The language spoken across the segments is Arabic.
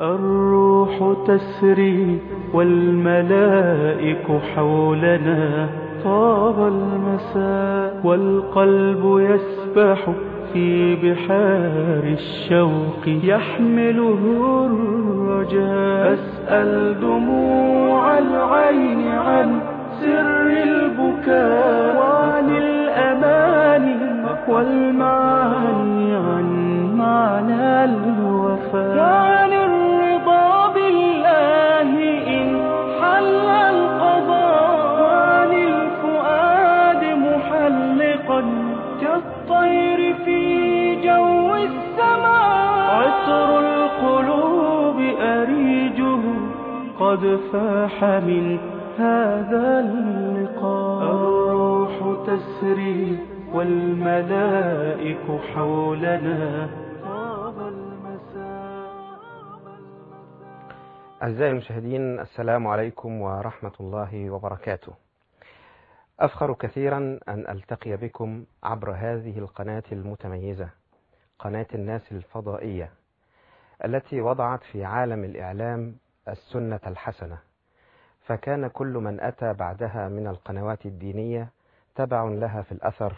الروح تسري والملائك حولنا، طاب المساء والقلب يسبح في بحار الشوق، يحمله الرجاء. أسأل دموع العين عن سر البكاء، وعن الأماني والمعاني، عن معنى الوفاء، وعن الرضا بالله إن حل القضاء، وعن الفؤاد محلقا كالطير في جو السماء. عطر القلوب أريجه قد فاح من هذا اللقاء. الروح تسري والملائك حولنا، طاب المساء. أعزائي المشاهدين، السلام عليكم ورحمة الله وبركاته. أفخر كثيرا أن ألتقي بكم عبر هذه القناة المتميزة، قناة الناس الفضائية، التي وضعت في عالم الإعلام السنة الحسنة، فكان كل من أتى بعدها من القنوات الدينية تبع لها في الأثر،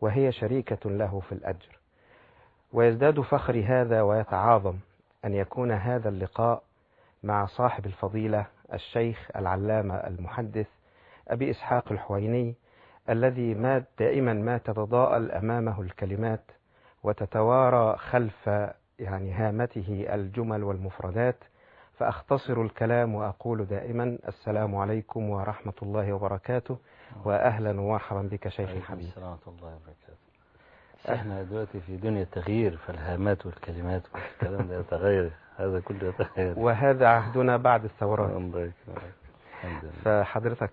وهي شريكة له في الأجر. ويزداد فخري هذا ويتعاظم أن يكون هذا اللقاء مع صاحب الفضيلة الشيخ العلامة المحدث أبي إسحاق الحويني، الذي دائما ما تتضاءل أمامه الكلمات وتتوارى خلف هامته الجمل والمفردات، فأختصر الكلام وأقول دائما السلام عليكم ورحمة الله وبركاته، وأهلا ومرحبا بك شيخ الحبيب. السلام ورحمة الله وبركاته. احنا دلوقتي في دنيا التغيير، فالهامات والكلمات والكلام ده يتغير، هذا كله يتغير، وهذا عهدنا بعد الثورات. الله يكرمك. فحضرتك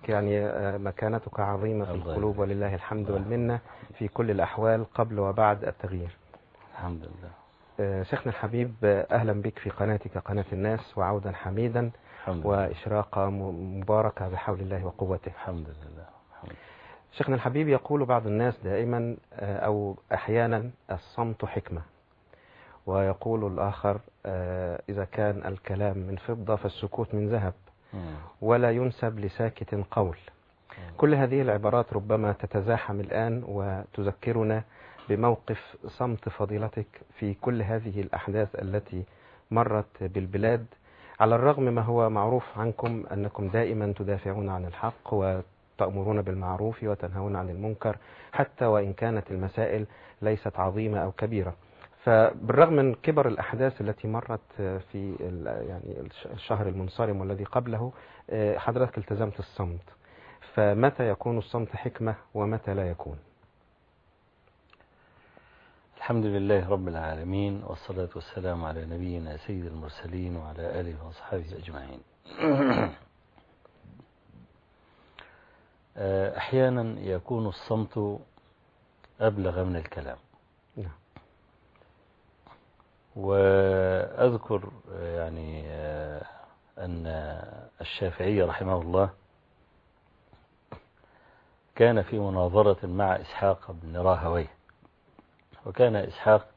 مكانتك عظيمة في القلوب، ولله الحمد والمنة في كل الأحوال قبل وبعد التغيير. الحمد لله. شيخنا الحبيب، أهلا بك في قناتك قناة الناس، وعودا حميدا وإشراقة مباركة بحول الله وقوته. الحمد لله. شيخنا الحبيب، يقول بعض الناس دائما أو أحيانا الصمت حكمة، ويقول الآخر إذا كان الكلام من فضة فالسكوت من ذهب، ولا ينسب لساكت قول. كل هذه العبارات ربما تتزاحم الآن وتذكرنا بموقف صمت فضيلتك في كل هذه الأحداث التي مرت بالبلاد، على الرغم ما هو معروف عنكم أنكم دائما تدافعون عن الحق وتأمرون بالمعروف وتنهون عن المنكر، حتى وإن كانت المسائل ليست عظيمة أو كبيرة. فبالرغم من كبر الأحداث التي مرت في الشهر المنصرم والذي قبله، حضرتك التزمت الصمت. فمتى يكون الصمت حكمة ومتى لا يكون؟ الحمد لله رب العالمين، والصلاة والسلام على نبينا سيد المرسلين وعلى آله وأصحابه أجمعين. أحيانا يكون الصمت أبلغ من الكلام. وأذكر أن الشافعي رحمه الله كان في مناظرة مع إسحاق بن راهويه، وكان إسحاق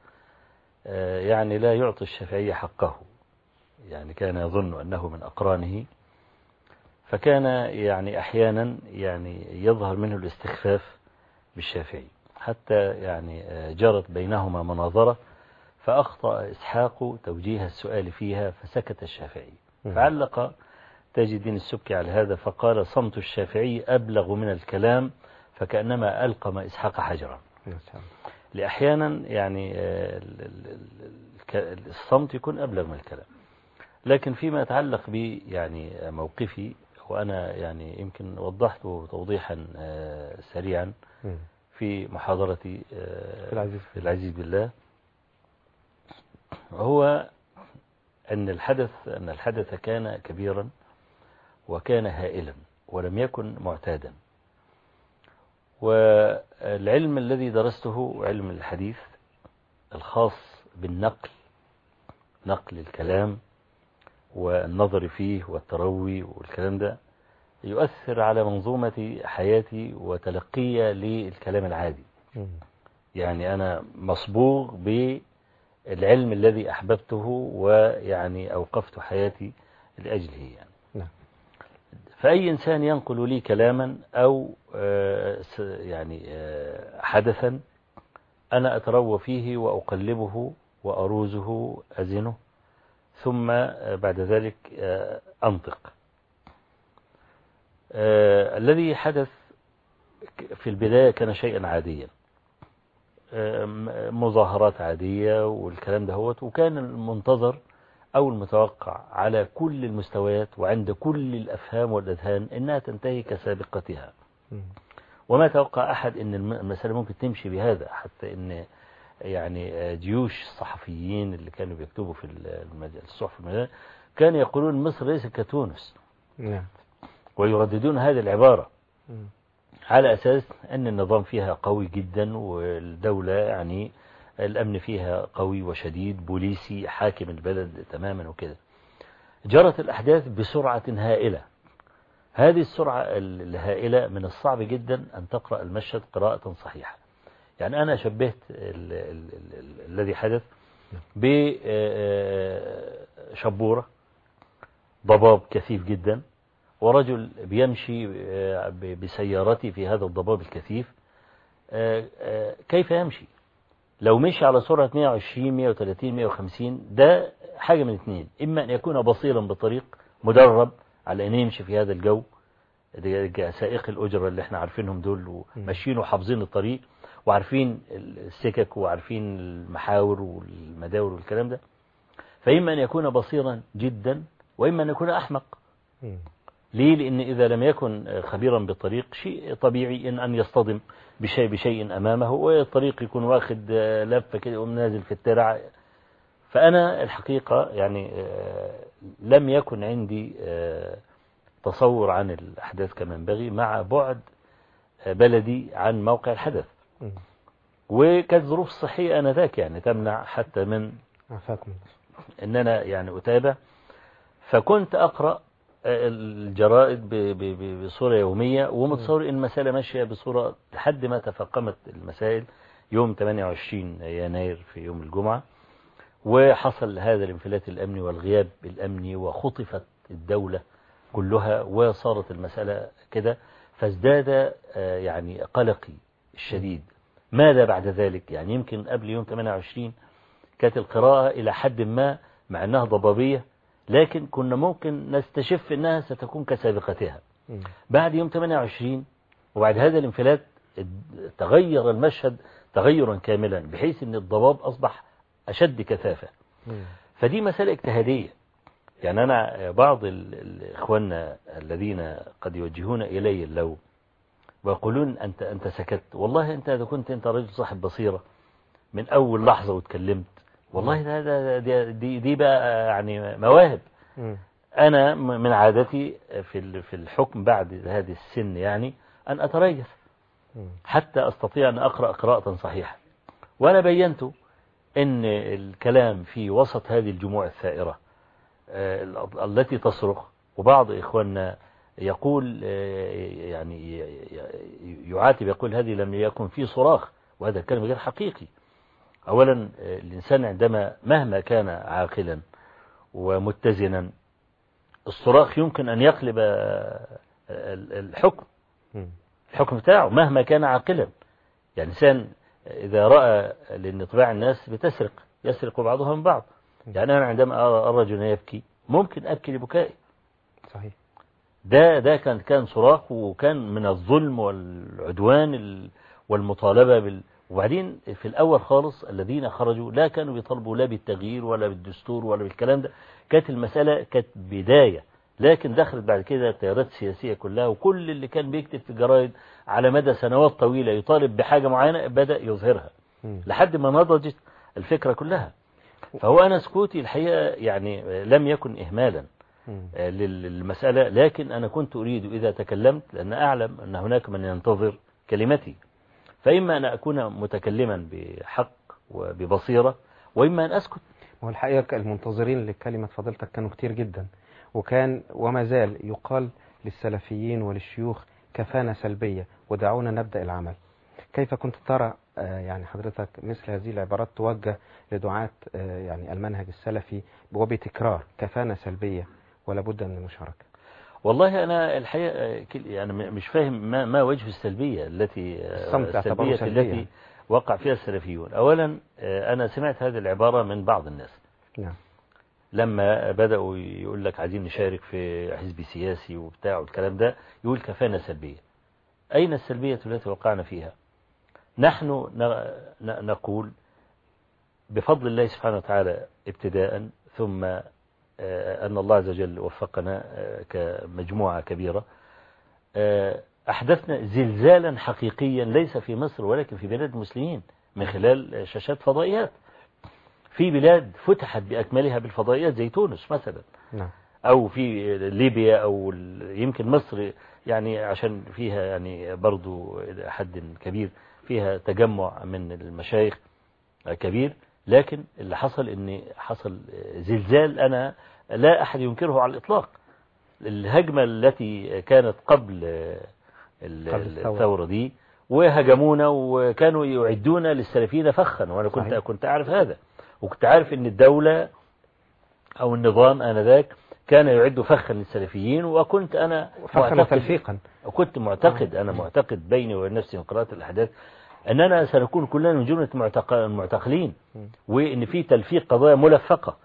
لا يعطي الشافعي حقه، كان يظن أنه من أقرانه، فكان أحيانا يظهر منه الاستخفاف بالشافعي، حتى جرت بينهما مناظرة، فأخطأ إسحاق توجيه السؤال فيها فسكت الشافعي، فعلق تاج الدين السبكي على هذا فقال: صمت الشافعي أبلغ من الكلام، فكأنما ألقم إسحاق حجرا. لأحيانا الصمت يكون أبلغ من الكلام. لكن فيما يتعلق بي موقفي، وأنا يمكن وضحته توضيحا سريعا في محاضرتي في العزيز بالله، هو أن الحدث كان كبيرا وكان هائلا ولم يكن معتادا. والعلم الذي درسته علم الحديث الخاص بالنقل، نقل الكلام والنظر فيه والتروي والكلام ده، يؤثر على منظومة حياتي وتلقية للكلام العادي. يعني أنا مصبوغ بالعلم الذي أحببته ويعني أوقفت حياتي لأجله يعني. نعم. فأي إنسان ينقل لي كلاما أو يعني حدثا أنا أتروى فيه وأقلبه وأروزه أزنه ثم بعد ذلك أنطق. الذي حدث في البداية كان شيئا عاديا، مظاهرات عادية والكلام دهوت، وكان المنتظر أو المتوقع على كل المستويات وعند كل الأفهام والأذهان أنها تنتهي كسابقتها، وما توقع أحد أن المسألة ممكن تمشي بهذا، حتى أن يعني جيوش الصحفيين اللي كانوا بيكتبوا في الصحف المدنية كانوا يقولون مصر ليست كتونس، ويرددون هذه العبارة على أساس أن النظام فيها قوي جدا والدولة يعني الأمن فيها قوي وشديد، بوليسي حاكم البلد تماما وكده. جرت الأحداث بسرعة هائلة، هذه السرعة الهائلة من الصعب جدا أن تقرأ المشهد قراءة صحيحة. يعني أنا شبهت الذي حدث بشبورة، ضباب كثيف جدا، ورجل بيمشي بسيارته في هذا الضباب الكثيف. كيف يمشي؟ لو مشي على سرعة 120 130 150 ده حاجة من اثنين، إما أن يكون بصيرا بالطريق مدرب على أن يمشي في هذا الجو، سائق الأجرة اللي احنا عارفينهم دول وماشيين وحافظين الطريق وعارفين السكك وعارفين المحاور والمداور والكلام ده، فإما أن يكون بصيرا جدا وإما أن يكون أحمق. ليه؟ لأن إذا لم يكن خبيرا بالطريق شيء طبيعي أن يصطدم بشيء أمامه، والطريق يكون واخد لفة كده ومنازل في الترع. فأنا الحقيقة يعني لم يكن عندي تصور عن الأحداث كما ينبغي مع بعد بلدي عن موقع الحدث، وكانت ظروف صحية آنذاك يعني تمنع حتى من أن أنا يعني أتابع. فكنت أقرأ الجرائد بصورة يومية، ومتصور إن المسألة ماشية بصورة لحد ما تفاقمت المسائل يوم 28 يناير في يوم الجمعة، وحصل هذا الانفلات الأمني والغياب الأمني، وخطفت الدولة كلها، وصارت المسألة كده. فازداد يعني قلقي الشديد. ماذا بعد ذلك؟ يعني يمكن قبل يوم 28 كانت القراءة إلى حد ما مع أنها ضبابية، لكن كنا ممكن نستشف أنها ستكون كسابقتها. بعد يوم 28 وبعد هذا الانفلات تغير المشهد تغيرا كاملا، بحيث أن الضباب أصبح أشد كثافة. فدي مسألة اجتهادية. يعني أنا بعض الإخوان الذين قد يوجهون إلي اللوم ويقولون أنت سكت، والله أنت إذا كنت أنت رجل صاحب بصيرة من أول لحظة وتكلمت، والله هذا دي بقى يعني مواهب. أنا من عادتي في الحكم بعد هذه السن يعني أن أتريث حتى أستطيع أن أقرأ قراءة صحيحة. وأنا بينت أن الكلام في وسط هذه الجموع الثائرة التي تصرخ، وبعض إخواننا يقول يعني يعاتب يقول هذه لم يكن في صراخ، وهذا الكلام غير حقيقي. أولا الإنسان عندما مهما كان عاقلا ومتزنا الصراخ يمكن أن يقلب الحكم بتاعه مهما كان عاقلا. يعني الإنسان إذا رأى، لأن طباع الناس بتسرق، يسرق بعضها من بعض. يعني أنا عندما أرى رجل يبكي ممكن أبكي لبكائي، صحيح. ده كان صراخ، وكان من الظلم والعدوان والمطالبة وبعدين في الأول خالص الذين خرجوا لا كانوا بيطلبوا لا بالتغيير ولا بالدستور ولا بالكلام ده. كانت المسألة كانت بداية، لكن دخلت بعد كده التيارات السياسية كلها، وكل اللي كان بيكتب في الجرائد على مدى سنوات طويلة يطالب بحاجة معينة بدأ يظهرها لحد ما نضجت الفكرة كلها. فهو أنا سكوتي الحقيقة يعني لم يكن إهمالا للمسألة، لكن أنا كنت أريد إذا تكلمت، لأن أعلم أن هناك من ينتظر كلمتي، فإما أن أكون متكلما بحق وببصيرة، وإما أن أسكت. والحقيقة المنتظرين لكلمة فضيلتك كانوا كتير جدا، وكان وما زال يقال للسلفيين وللشيوخ كفانا سلبية ودعونا نبدأ العمل. كيف كنت ترى يعني حضرتك مثل هذه العبارات توجه لدعاة يعني المنهج السلفي وبتكرار كفانة سلبية ولا بد من المشاركة؟ والله أنا الحقيقة يعني مش فاهم ما وجه السلبية التي وقع فيها السلفيون. أولا أنا سمعت هذه العبارة من بعض الناس، نعم، لما بدأوا يقول لك عايزين نشارك في حزب سياسي وبتاع والكلام ده، يقول كفانا سلبية. أين السلبية التي وقعنا فيها؟ نحن نقول بفضل الله سبحانه وتعالى ابتداء، ثم أن الله عز وجل وفقنا كمجموعة كبيرة، أحدثنا زلزالا حقيقيا ليس في مصر ولكن في بلاد المسلمين من خلال شاشات فضائيات. في بلاد فتحت بأكملها بالفضائيات زي تونس مثلا، نعم، أو في ليبيا أو يمكن مصر، يعني عشان فيها يعني برضو حد كبير فيها تجمع من المشايخ كبير، لكن اللي حصل إن حصل زلزال أنا لا أحد ينكره على الإطلاق. الهجمة التي كانت قبل الثورة دي، وهجمونا وكانوا يعدونا للسلفيين فخا، وأنا كنت أعرف هذا، وكنت عارف إن الدولة أو النظام آنذاك كان يعد فخا للسلفيين، وكنت أنا معتقد وكنت معتقد بيني وبين نفسي من قراءة الأحداث أننا سنكون كلنا من جملة المعتقلين، وإن في تلفيق قضايا ملفقة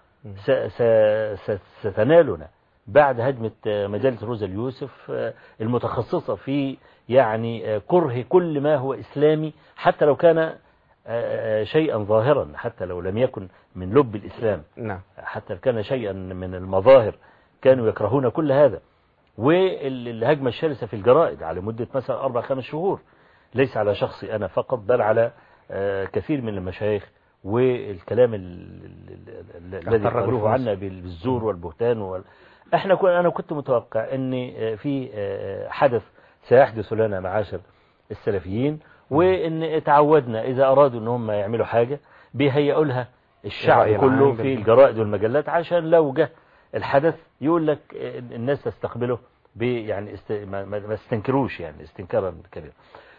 ستنالنا بعد هجمة مجلة روز اليوسف المتخصصة في يعني كره كل ما هو إسلامي، حتى لو كان شيئا ظاهرا، حتى لو لم يكن من لب الإسلام، حتى لو كان شيئا من المظاهر، كانوا يكرهون كل هذا. والهجمة الشرسة في الجرائد على مدة مثلا 4-5 شهور، ليس على شخصي أنا فقط بل على كثير من المشايخ، والكلام الذي قالوه عنا بالزور والبهتان أنا كنت متوقع أن في حدث سيحدث لنا معاشر السلفيين، وأن تعودنا إذا أرادوا أن هم يعملوا حاجة بيهيئوا لها الشعب كله في الجرائد والمجلات، عشان لو جه الحدث يقول لك الناس تستقبله يعني ما استنكروش يعني استنكارا كبيرا.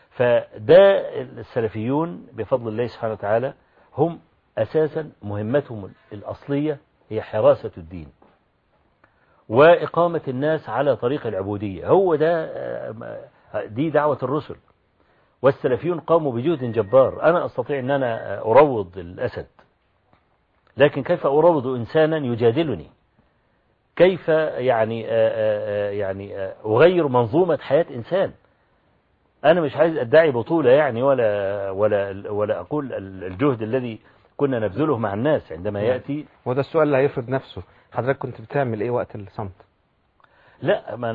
فده السلفيون بفضل الله سبحانه وتعالى هم أساسا مهمتهم الأصلية هي حراسة الدين وإقامة الناس على طريق العبودية. هو دي دعوة الرسل، والسلفيون قاموا بجهد جبار. أنا أستطيع أن أنا أروض الأسد، لكن كيف أروض إنسانا يجادلني؟ كيف يعني أغير منظومة حياة إنسان؟ أنا مش عايز أدعي بطولة يعني ولا أقول الجهد الذي كنا نبذله مع الناس عندما يأتي. وده السؤال اللي هيفرض نفسه، حضرتك كنت بتعمل إيه وقت الصمت؟ لا، ما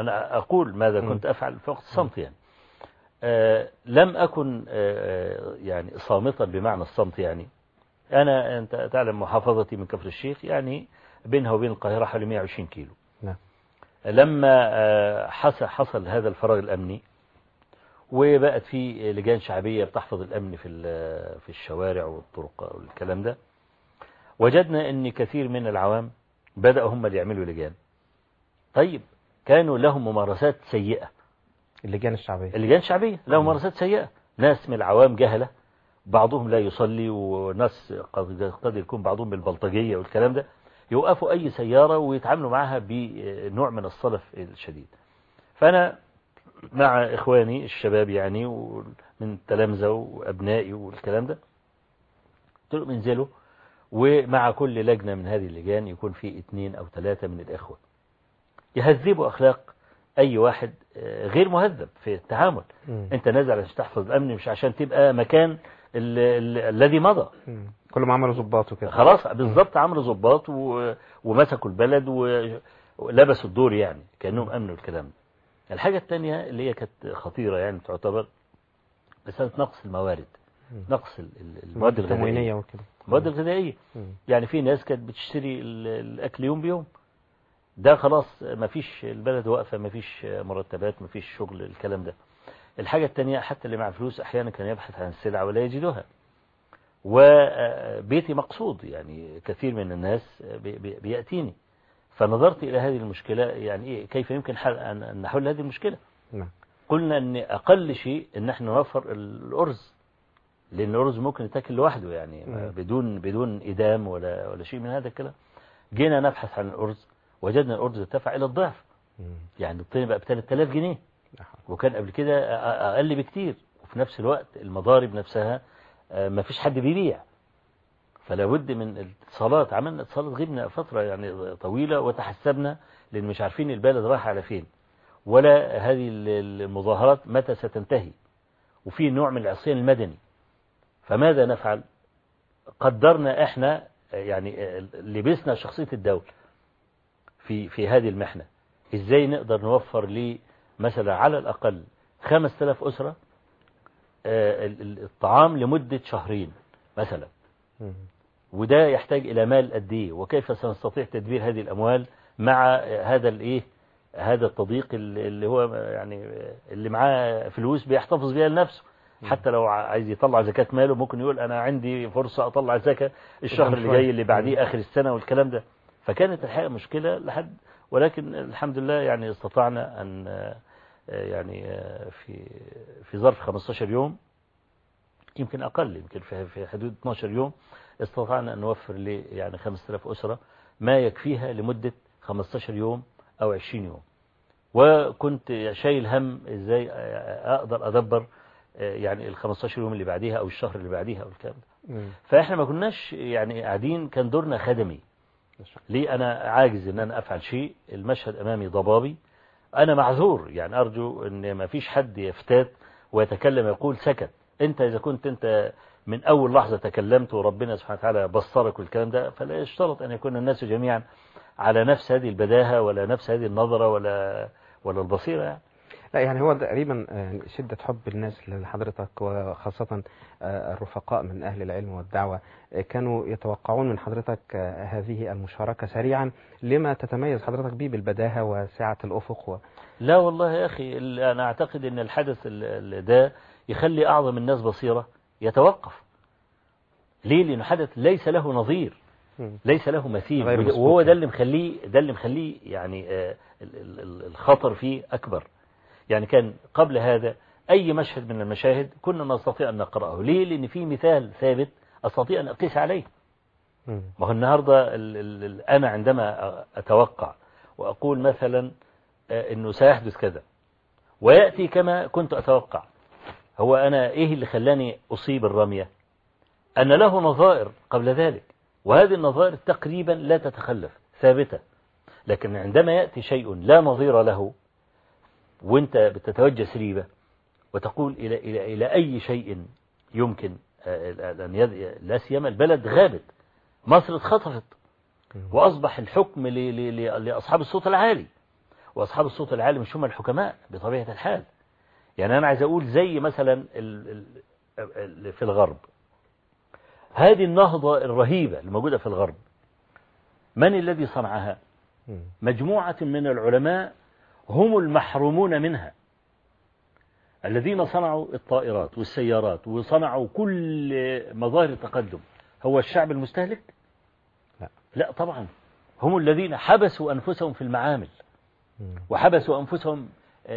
أنا أقول ماذا كنت أفعل في وقت الصمت. يعني لم أكن يعني صامتا بمعنى الصمت. يعني أنا أنت تعلم محافظتي من كفر الشيخ يعني بينها وبين القاهرة حوالي 120 كيلو. نعم. لما حصل هذا الفراغ الأمني وبقت في لجان شعبية بتحفظ الأمن في الشوارع والطرق والكلام ده، وجدنا أن كثير من العوام بدأوا هم اللي يعملوا لجان. طيب كانوا لهم ممارسات سيئة، اللجان الشعبية لهم ممارسات سيئة، ناس من العوام جهلة، بعضهم لا يصلي، وناس قد يكون بعضهم بالبلطجية والكلام ده، يوقفوا أي سيارة ويتعاملوا معها بنوع من الصلف الشديد. فأنا مع إخواني الشباب يعني ومن تلامذة وأبنائي والكلام ده، قلت لهم انزلوا، ومع كل لجنة من هذه اللجان يكون في 2 أو 3 من الإخوة يهذبوا أخلاق أي واحد غير مهذب في التعامل. أنت نازل عشان تحفظ الأمن، مش عشان تبقى مكان الذي مضى. كلهم عملوا ضباط وكده، خلاص بالضبط، عملوا ضباط ومسكوا البلد ولبسوا الدور يعني كأنهم أمنوا الكلام. الحاجة الثانية اللي هي كانت خطيرة يعني تعتبر، مسألة نقص الموارد، نقص المواد الغذائية وكده. المواد الغذائية يعني في ناس كانت بتشتري الأكل يوم بيوم، ده خلاص مفيش، البلد واقفة، مفيش مرتبات، مفيش شغل الكلام ده. الحاجة التانية حتى اللي مع فلوس أحيانا كان يبحث عن السلعة ولا يجدها. وبيتي مقصود يعني كثير من الناس بيأتيني، فنظرت إلى هذه المشكلة يعني كيف يمكن أن نحل هذه المشكلة. قلنا ان اقل شيء ان احنا نوفر الارز، لان الارز ممكن يتاكل لوحده يعني بدون ادام ولا شيء من هذا الكلام. جينا نبحث عن الارز وجدنا الارز ارتفع الى الضعف، يعني الطين بقى ب 3000 جنيه وكان قبل كده اقل بكتير، وفي نفس الوقت المضارب نفسها ما فيش حد بيبيع، فلا بد من الاتصالات. عملنا اتصالات، غبنا فتره يعني طويله وتحسبنا، لان مش عارفين البلد رايحه على فين ولا هذه المظاهرات متى ستنتهي، وفي نوع من العصيان المدني. فماذا نفعل؟ قدرنا احنا يعني لبسنا شخصيه الدوله في هذه المحنه، ازاي نقدر نوفر لي مثلا على الاقل 5000 اسره الطعام لمده شهرين مثلا، وده يحتاج الى مال قد ايه، وكيف سنستطيع تدبير هذه الاموال مع هذا هذا التضييق اللي هو يعني اللي معاه فلوس بيحتفظ بيها لنفسه، حتى لو عايز يطلع زكاة ماله ممكن يقول أنا عندي فرصة أطلع زكاة الشهر اللي جاي اللي بعديه آخر السنة والكلام ده. فكانت الحقيقة مشكلة لحد، ولكن الحمد لله يعني استطعنا أن يعني في ظرف 15 يوم يمكن أقل، يمكن في حدود 12 يوم استطعنا أن نوفر لي يعني 5000 أسرة ما يكفيها لمدة 15 يوم أو 20 يوم. وكنت شايل هم إزاي أقدر أدبر يعني ال 15 يوم اللي بعديها أو الشهر اللي بعديها أو الكلام ده. فإحنا ما كناش يعني قاعدين، كان دورنا خدمي. ليه؟ أنا عاجز إن أنا أفعل شيء، المشهد أمامي ضبابي، أنا معذور يعني، أرجو إن ما فيش حد يفتات ويتكلم يقول سكت. أنت إذا كنت أنت من أول لحظة تكلمت وربنا سبحانه وتعالى بصرك والكلام ده، فلا يشترط أن يكون الناس جميعا على نفس هذه البداهة ولا نفس هذه النظرة ولا البصيرة يعني. لا يعني هو تقريبا شدة حب الناس لحضرتك، وخاصة الرفقاء من أهل العلم والدعوة كانوا يتوقعون من حضرتك هذه المشاركة سريعا، لما تتميز حضرتك به بالبداهة وسعة الأفق لا والله يا أخي، أنا أعتقد أن الحدث ده يخلي أعظم الناس بصيرة يتوقف. ليه؟ لأنه حدث ليس له نظير، ليس له مثيل، وهو ده اللي مخليه يعني الخطر فيه أكبر. يعني كان قبل هذا أي مشهد من المشاهد كنا نستطيع أن نقرأه. ليه؟ لأن في مثال ثابت أستطيع أن أقيس عليه. ما هو النهاردة أنا عندما أتوقع وأقول مثلا أنه سيحدث كذا ويأتي كما كنت أتوقع، هو أنا إيه اللي خلاني أصيب الرمية؟ أن له نظائر قبل ذلك، وهذه النظائر تقريبا لا تتخلف ثابتة. لكن عندما يأتي شيء لا نظير له وانت بتتوجه سريبة وتقول إلى أي شيء يمكن أن لا سيما البلد غابت، مصر اتخطفت وأصبح الحكم لأصحاب الصوت العالي، وأصحاب الصوت العالي مش هم الحكماء بطبيعة الحال. يعني أنا عايز أقول زي مثلا في الغرب، هذه النهضة الرهيبة الموجودة في الغرب من الذي صنعها؟ مجموعة من العلماء هم المحرومون منها، الذين صنعوا الطائرات والسيارات وصنعوا كل مظاهر التقدم. هو الشعب المستهلك؟ لا طبعا، هم الذين حبسوا أنفسهم في المعامل وحبسوا أنفسهم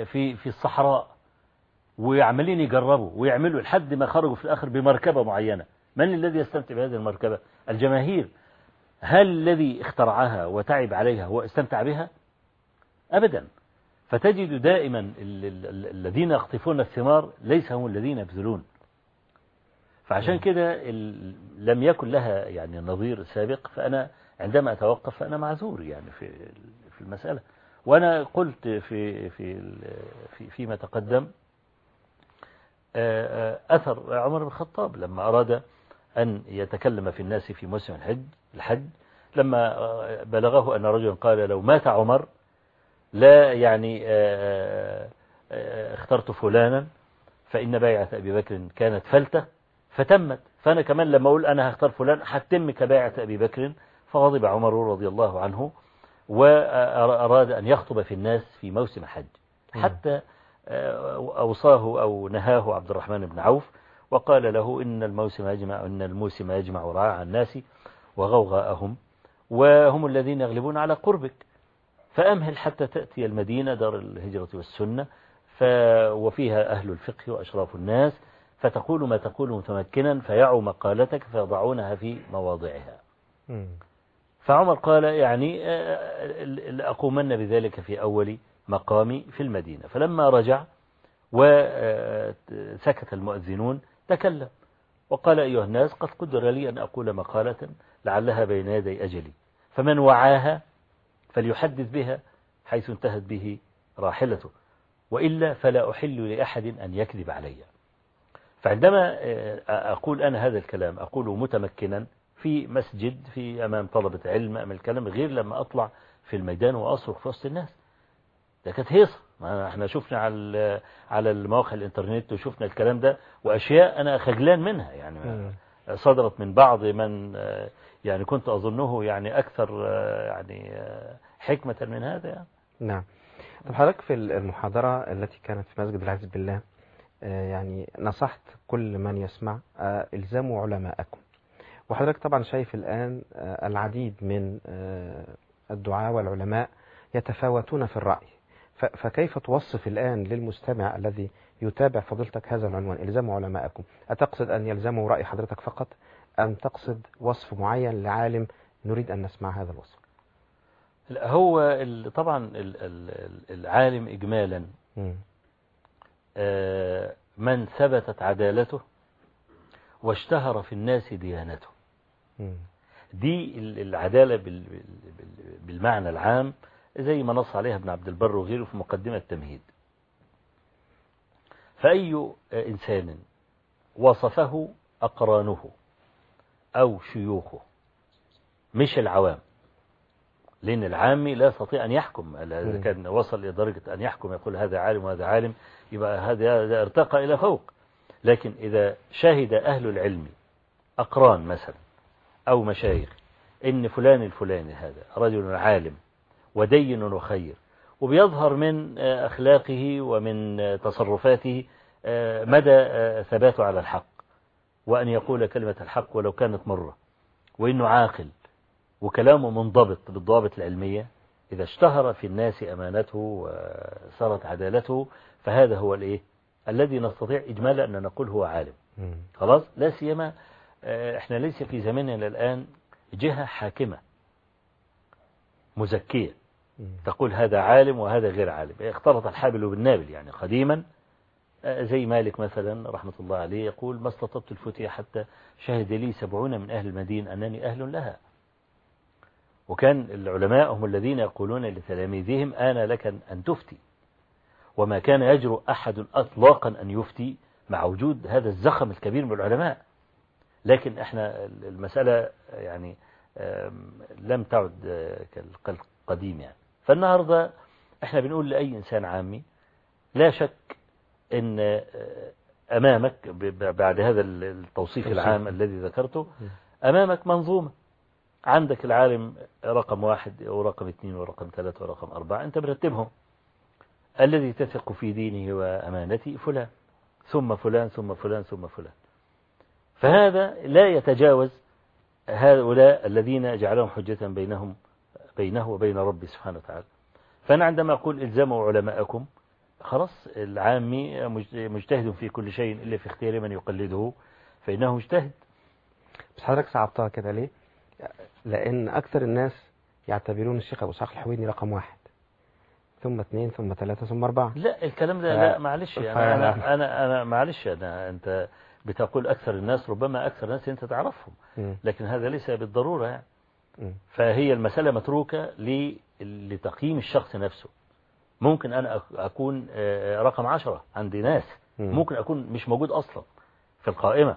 في الصحراء، ويعملين يجربوا ويعملوا لحد ما خرجوا في الآخر بمركبة معينة. من الذي يستمتع بهذه المركبة؟ الجماهير. هل الذي اخترعها وتعب عليها واستمتع بها؟ أبدا. فتجد دائما الذين يقطفون الثمار ليس هم الذين يبذلون. فعشان كده لم يكن لها يعني نظير سابق، فأنا عندما أتوقف فأنا معذور يعني في المسألة. وأنا قلت فيما تقدم أثر عمر بن الخطاب لما أراد أن يتكلم في الناس في موسم الحج، لما بلغه أن رجلا قال لو مات عمر لا يعني اخترت فلانا فإن بايعة أبي بكر كانت فلتة فتمت، فأنا كمان لما أقول أنا هختار فلان هتم كبايعة أبي بكر. فغضب عمر رضي الله عنه وأراد أن يخطب في الناس في موسم الحج، حتى أوصاه أو نهاه عبد الرحمن بن عوف وقال له إن الموسم يجمع رعاع الناس وغوغاءهم وهم الذين يغلبون على قربك، فأمهل حتى تأتي المدينة دار الهجرة والسنة وفيها أهل الفقه وأشراف الناس، فتقول ما تقول متمكنا فيعو مقالتك فيضعونها في مواضعها. فعمر قال يعني لأقومن بذلك في أول مقامي في المدينة. فلما رجع وسكت المؤذنون تكلم وقال أيها الناس قد قدر لي أن أقول مقالة لعلها بين يدي أجلي، فمن وعاها فليحدث بها حيث انتهت به راحلته، وإلا فلا أحل لأحد أن يكذب علي. فعندما أقول أنا هذا الكلام أقوله متمكنا في مسجد في أمام طلبة علم أمام الكلام، غير لما أطلع في الميدان وأصرخ في وسط الناس. ده كانت هيصة، احنا شفنا على المواقع الانترنت وشفنا الكلام ده، وأشياء أنا خجلان منها يعني صدرت من بعض من يعني كنت أظنه يعني أكثر يعني حكمة من هذا يعني. نعم. طب حضرتك في المحاضرة التي كانت في مسجد العز بالله يعني نصحت كل من يسمع إلزموا علماءكم، وحضرتك طبعا شايف الآن العديد من الدعاة والعلماء يتفاوتون في الرأي، فكيف توصف الآن للمستمع الذي يتابع فضيلتك هذا العنوان إلزموا علماءكم؟ أتقصد أن يلزموا رأي حضرتك فقط أم تقصد وصف معين لعالم نريد أن نسمع هذا الوصف؟ لا، هو طبعا العالم إجمالا من ثبتت عدالته واشتهر في الناس ديانته. دي العدالة بالمعنى العام زي ما نص عليها ابن عبد البر وغيره في مقدمة التمهيد. فأي إنسان وصفه أقرانه أو شيوخه مش العوام، لأن العامي لا يستطيع أن يحكم. إذا كان وصل لدرجة أن يحكم يقول هذا عالم وهذا عالم يبقى هذا ارتقى إلى فوق. لكن إذا شهد أهل العلم أقران مثلا أو مشايخ إن فلان الفلاني هذا رجل عالم ودين وخير، وبيظهر من أخلاقه ومن تصرفاته مدى ثباته على الحق، وأن يقول كلمة الحق ولو كانت مرة، وإنه عاقل وكلامه منضبط بالضوابط العلمية، إذا اشتهر في الناس أمانته وصارت عدالته، فهذا هو الإيه الذي نستطيع إجمالا أن نقول هو عالم. خلاص، لا سيما إحنا ليس في زمننا الآن جهة حاكمة مزكية تقول هذا عالم وهذا غير عالم، اختلط الحابل بالنابل يعني. قديما زي مالك مثلا رحمة الله عليه يقول ما استطبت الفتية حتى شهد لي 70 من أهل المدينة أنني أهل لها. وكان العلماء هم الذين يقولون لتلاميذهم آن لك أن تفتي، وما كان يجرؤ أحد أطلاقا أن يفتي مع وجود هذا الزخم الكبير من العلماء. لكن احنا المسألة يعني لم تعد كالقديم يعني. فالنهاردة احنا بنقول لأي إنسان عامي لا شك أن أمامك بعد هذا التوصيف العام الذي ذكرته أمامك منظومة، عندك العالم رقم 1 ورقم 2 ورقم 3 ورقم 4، أنت برتبهم. الذي تثق في دينه وأمانته فلان ثم فلان ثم فلان ثم فلان. فهذا لا يتجاوز هؤلاء الذين جعلهم حجة بينه وبين ربي سبحانه وتعالى. فأنا عندما أقول إلزموا علماءكم خلاص، العامي مجتهد في كل شيء إلا في اختيار من يقلده فإنه مجتهد. بس حضرتك صعبتها كده ليه؟ لأن أكثر الناس يعتبرون الشيخ أبو إسحاق الحويني رقم 1 ثم 2 ثم 3 ثم 4. لا الكلام ده لا معلش أنا معلش أنت بتقول أكثر الناس، ربما أكثر الناس أنت تعرفهم، لكن هذا ليس بالضرورة يعني. فهي المسألة متروكة لتقييم الشخص نفسه. ممكن أنا أكون رقم 10 عند ناس، ممكن أكون مش موجود أصلا في القائمة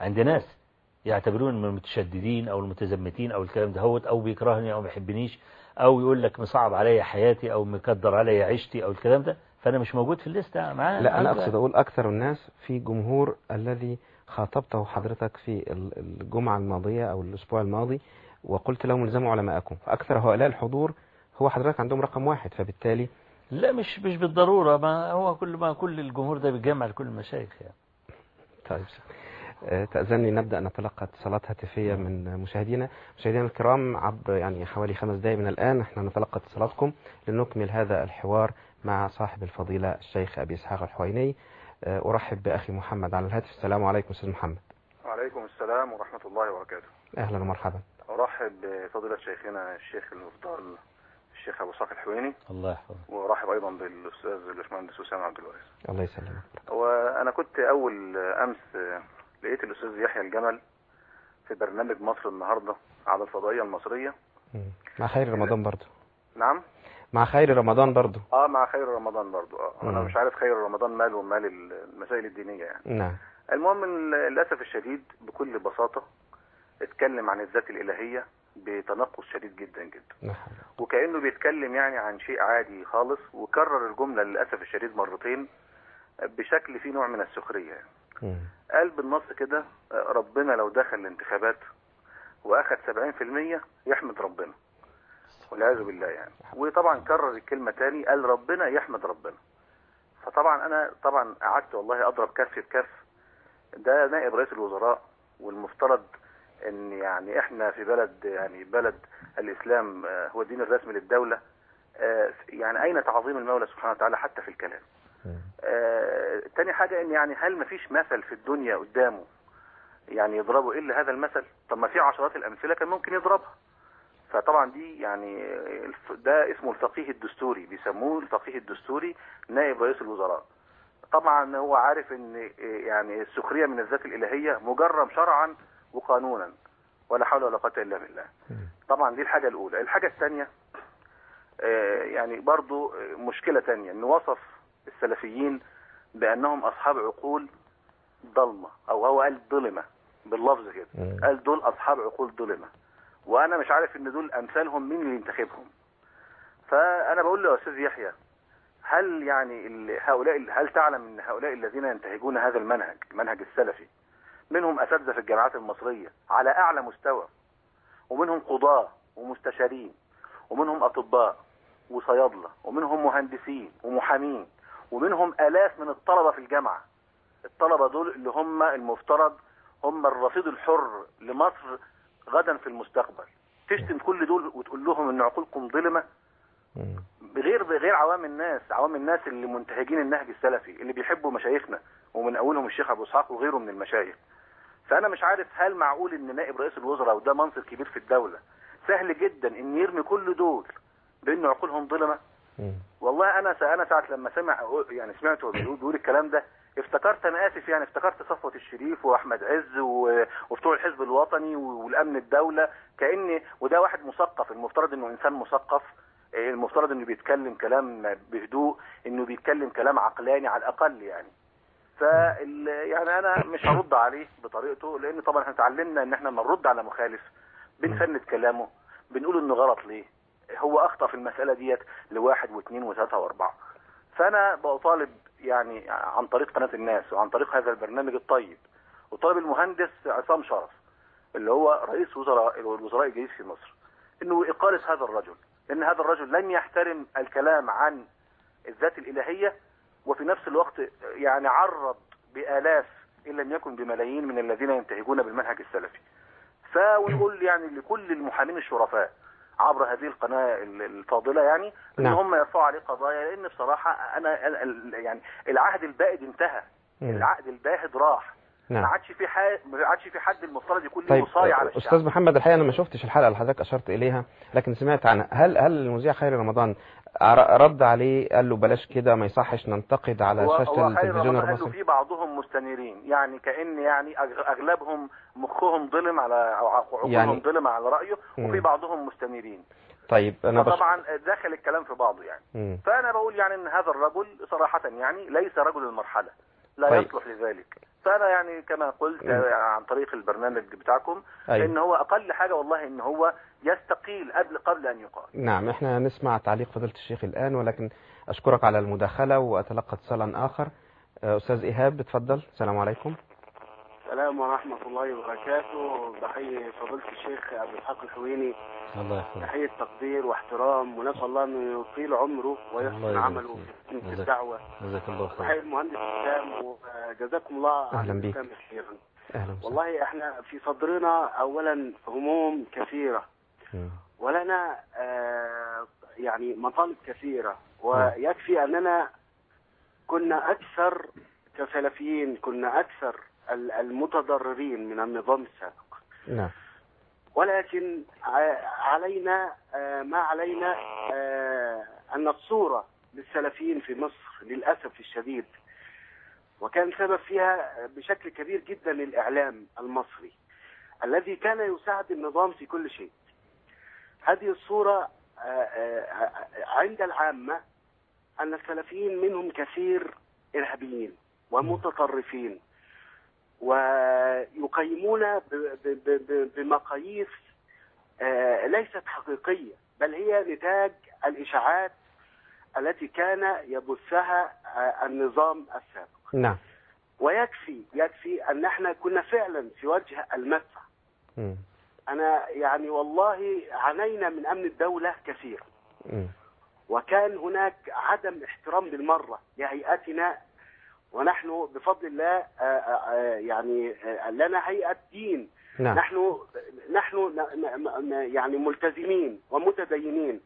عند ناس يعتبرون من المتشددين أو المتزمتين أو الكلام دهوت، أو بيكرهني أو ما يحبنيش أو يقول لك مصعب علي حياتي أو مكدر علي عيشتي أو الكلام ده، فأنا مش موجود في الليستة معاه. لا أنا أقصد أقول أكثر الناس في جمهور الذي خاطبته حضرتك في الجمعة الماضية أو الأسبوع الماضي وقلت لهم الزموا علماءكم، فأكثر هؤلاء الحضور هو حضرتك عندهم رقم 1، فبالتالي لا مش بالضرورة. ما هو كل الجمهور ده بيتجمع لكل المشايخ يعني. طيب تأذنني نبدأ نتلقى اتصالات هاتفية من مشاهدينا الكرام. عبر يعني حوالي 5 دقائق من الآن احنا نتلقى اتصالاتكم لنكمل هذا الحوار مع صاحب الفضيلة الشيخ أبي إسحاق الحويني. أرحب بأخي محمد على الهاتف. السلام عليكم أستاذ محمد. وعليكم السلام ورحمة الله وبركاته. أهلا ومرحبا. أرحب بفضيلة شيخنا الشيخ المفضل الشيخ أبو إسحاق الحويني الله يحفظه، وأرحب أيضا بالأستاذ الباشمهندس حسام عبد الوهاب الله يسلمك. وأنا كنت أول أمس لقيت الأستاذ يحيى الجمل في برنامج مصر النهاردة على الفضائية المصرية مع خير رمضان برضه. نعم مع خير رمضان برضه. مع خير رمضان برضه. انا مش عارف خير رمضان ماله ومال المسائل الدينية يعني. نعم. المهم للأسف الشديد بكل بساطة اتكلم عن الذات الإلهية بتنقص شديد جدا جدا. نعم. وكأنه بيتكلم يعني عن شيء عادي خالص، وكرر الجملة للأسف الشديد مرتين بشكل فيه نوع من السخرية. قال بالنص كده ربنا لو دخل الانتخابات واخد 70% يحمد ربنا والعياذ بالله يعني. وطبعا كرر الكلمة تاني قال ربنا يحمد ربنا. فطبعا انا طبعا قعدت والله اضرب كف بكف. ده نائب رئيس الوزراء، والمفترض ان يعني احنا في بلد يعني بلد الاسلام هو الدين الرسمي للدولة، يعني اين تعظيم المولى سبحانه وتعالى حتى في الكلام. تاني حاجة ان يعني هل مفيش مثل في الدنيا قدامه يعني يضربه الا هذا المثل؟ طب ما في عشرات الامثلة كان ممكن يضربها. فطبعا دي يعني ده اسمه الفقيه الدستوري، بيسموه الفقيه الدستوري نائب رئيس الوزراء. طبعا هو عارف ان يعني السخرية من الذات الالهية مجرم شرعا وقانونا، ولا حول ولا قوة الا بالله. طبعا دي الحاجة الاولى. الحاجة الثانية يعني برضو مشكلة ثانية، ان وصف السلفيين بأنهم أصحاب عقول ضلمة، أو هو قال ظلمة باللفظ كده، قال دول أصحاب عقول ظلمة. وأنا مش عارف إن دول أمثالهم مين اللي ينتخبهم. فأنا بقول له يا أستاذ يحيى، هل يعني هل تعلم إن هؤلاء الذين ينتهجون هذا المنهج، المنهج السلفي، منهم أساتذة في الجامعات المصرية على أعلى مستوى، ومنهم قضاة ومستشارين، ومنهم أطباء وصيادلة، ومنهم مهندسين ومحامين، ومنهم آلاف من الطلبة في الجامعة. الطلبة دول اللي هم المفترض هم الرصيد الحر لمصر غدا في المستقبل. تشتم كل دول وتقول لهم ان عقولكم ظلمة، بغير عوام الناس، عوام الناس اللي منتهجين النهج السلفي، اللي بيحبوا مشايخنا ومن اولهم الشيخ ابو اسحاق وغيره من المشايخ. فانا مش عارف هل معقول ان نائب رئيس الوزراء، وده منصب كبير في الدولة، سهل جدا ان يرمي كل دول بان عقولهم ظلمة؟ والله انا ساعه لما سمعته بيقول الكلام ده افتكرت، انا اسف يعني، افتكرت صفوه الشريف واحمد عز وبتوع الحزب الوطني والامن الدوله، كان وده واحد مثقف، المفترض انه انسان مثقف، المفترض انه بيتكلم كلام بهدوء، انه بيتكلم كلام عقلاني على الاقل يعني. يعني انا مش هرد عليه بطريقته، لان طبعا احنا اتعلمنا ان احنا لما نرد على مخالف بنفند كلامه، بنقول انه غلط ليه، هو أخطأ في المسألة ديت لواحد واثنين وثلاثة واربعة. فأنا بطالب يعني عن طريق قناة الناس وعن طريق هذا البرنامج الطيب، وطالب المهندس عصام شرف اللي هو رئيس الوزراء الجديد في مصر، إنه إقالة هذا الرجل، لأن هذا الرجل لن يحترم الكلام عن الذات الإلهية، وفي نفس الوقت يعني عرض بآلاف إن لم يكن بملايين من الذين ينتهجون بالمنهج السلفي. فنقول يعني لكل المحامين الشرفاء عبر هذه القناة الفاضلة يعني ان هم يرفعوا عليه قضايا، لان بصراحة انا يعني العهد البائد انتهى، العهد الباهد راح، ما عادش في حد المفترض يكون له وصاية على الشعب. استاذ محمد، الحقيقة انا ما شفتش الحلقة اللي حضرتك اشرت اليها، لكن سمعت عنها. هل المذيع خير رمضان رد عليه قال له بلاش كده، ما يصحش ننتقد على شاشة التلفزيون المصري؟ قالوا في بعضهم مستنيرين يعني، كأن يعني اغلبهم مخهم ظلم على عقولهم يعني، ظلم على رأيه، وفي بعضهم مستنيرين. طيب انا طبعا دخل الكلام في بعضه يعني. فانا بقول يعني ان هذا الرجل صراحة يعني ليس رجل المرحلة، لا يصلح لذلك. فانا يعني كما قلت عن طريق البرنامج بتاعكم ان هو اقل حاجه والله ان هو يستقيل قبل ان يقال. نعم، احنا نسمع تعليق فضيله الشيخ الان، ولكن اشكرك على المداخله واتلقى اتصالا اخر. استاذ ايهاب اتفضل. السلام عليكم. السلام ورحمه الله وبركاته. بحيي فضيله الشيخ ابو اسحاق الحويني الله يحفظه، تحيه تقدير واحترام، ونسال الله انه يطيل عمره ويحسن عمله في الدعوه. جزاك الله خير. بحيي المهندس اسلام وجزاكم الله اهلا بك. والله احنا في صدرنا اولا هموم كثيره، ولنا يعني مطالب كثيره، ويكفي أننا كنا أكثر كسلفيين، كنا أكثر المتضررين من النظام السابق. نعم. ولكن علينا ما علينا أن الصورة للسلفيين في مصر للأسف الشديد، وكان سبب فيها بشكل كبير جدا الإعلام المصري الذي كان يساعد النظام في كل شيء. هذه الصورة عند العامة أن السلفيين منهم كثير إرهابيين ومتطرفين ويقيمون بمقاييس ليست حقيقية، بل هي نتاج الإشاعات التي كان يبثها النظام السابق. نعم. ويكفي أن احنا كنا فعلا في وجه المدفع. أنا يعني والله عانينا من أمن الدولة كثيرا، وكان هناك عدم احترام بالمرة لهيئتنا، ونحن بفضل الله يعني لنا هيئة دين. نعم. نحن يعني ملتزمين ومتدينين،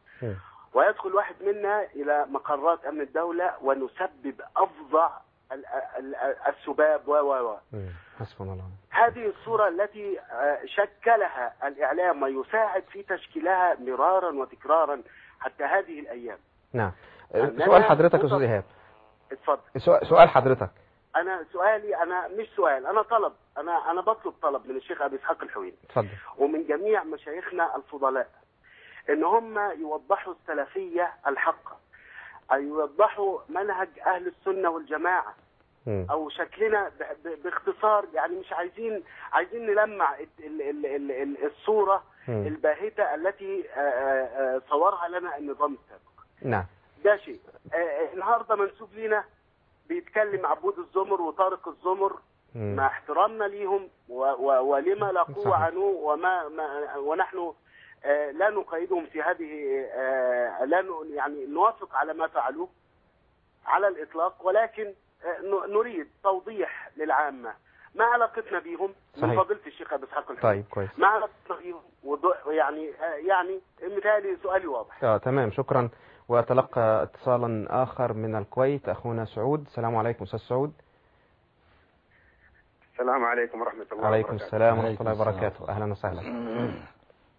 ويدخل واحد منا إلى مقرات أمن الدولة ونسبب أفظع السباب و حسبنا الله. هذه الصورة التي شكلها الإعلام ويساعد في تشكيلها مرارا وتكرارا حتى هذه الأيام. نعم. سؤال حضرتك أستاذ إيهاب. اتفضل. سؤال حضرتك. أنا سؤالي، أنا مش سؤال، أنا طلب، أنا بطلب طلب من الشيخ أبي إسحاق الحويني ومن جميع مشايخنا الفضلاء إن هم يوضحوا السلفية الحقة، أي يوضحوا منهج أهل السنة والجماعة أو شكلنا باختصار. يعني مش عايزين نلمع الصورة الباهتة التي صورها لنا النظام السابق. نعم. ده شيء. النهارده منسوب لينا بيتكلم عبود الزمر وطارق الزمر مع احترامنا ليهم ولما لقوه عنه، ونحن لا نقيدهم في هذه، لا يعني نوافق على ما فعلوه على الإطلاق، ولكن نريد توضيح للعامة ما علاقتنا بيهم. صحيح. من فضيلة الشيخ أبي إسحاق الحويني. طيب كويس. ما علاقتنا بيهم يعني مثالي سؤالي واضح. تمام، شكرا. وتلقى اتصالا آخر من الكويت أخونا سعود. السلام عليكم أستاذ سعود. السلام عليكم ورحمة الله وبركاته. عليكم السلام ورحمة الله وبركاته. أهلا وسهلا.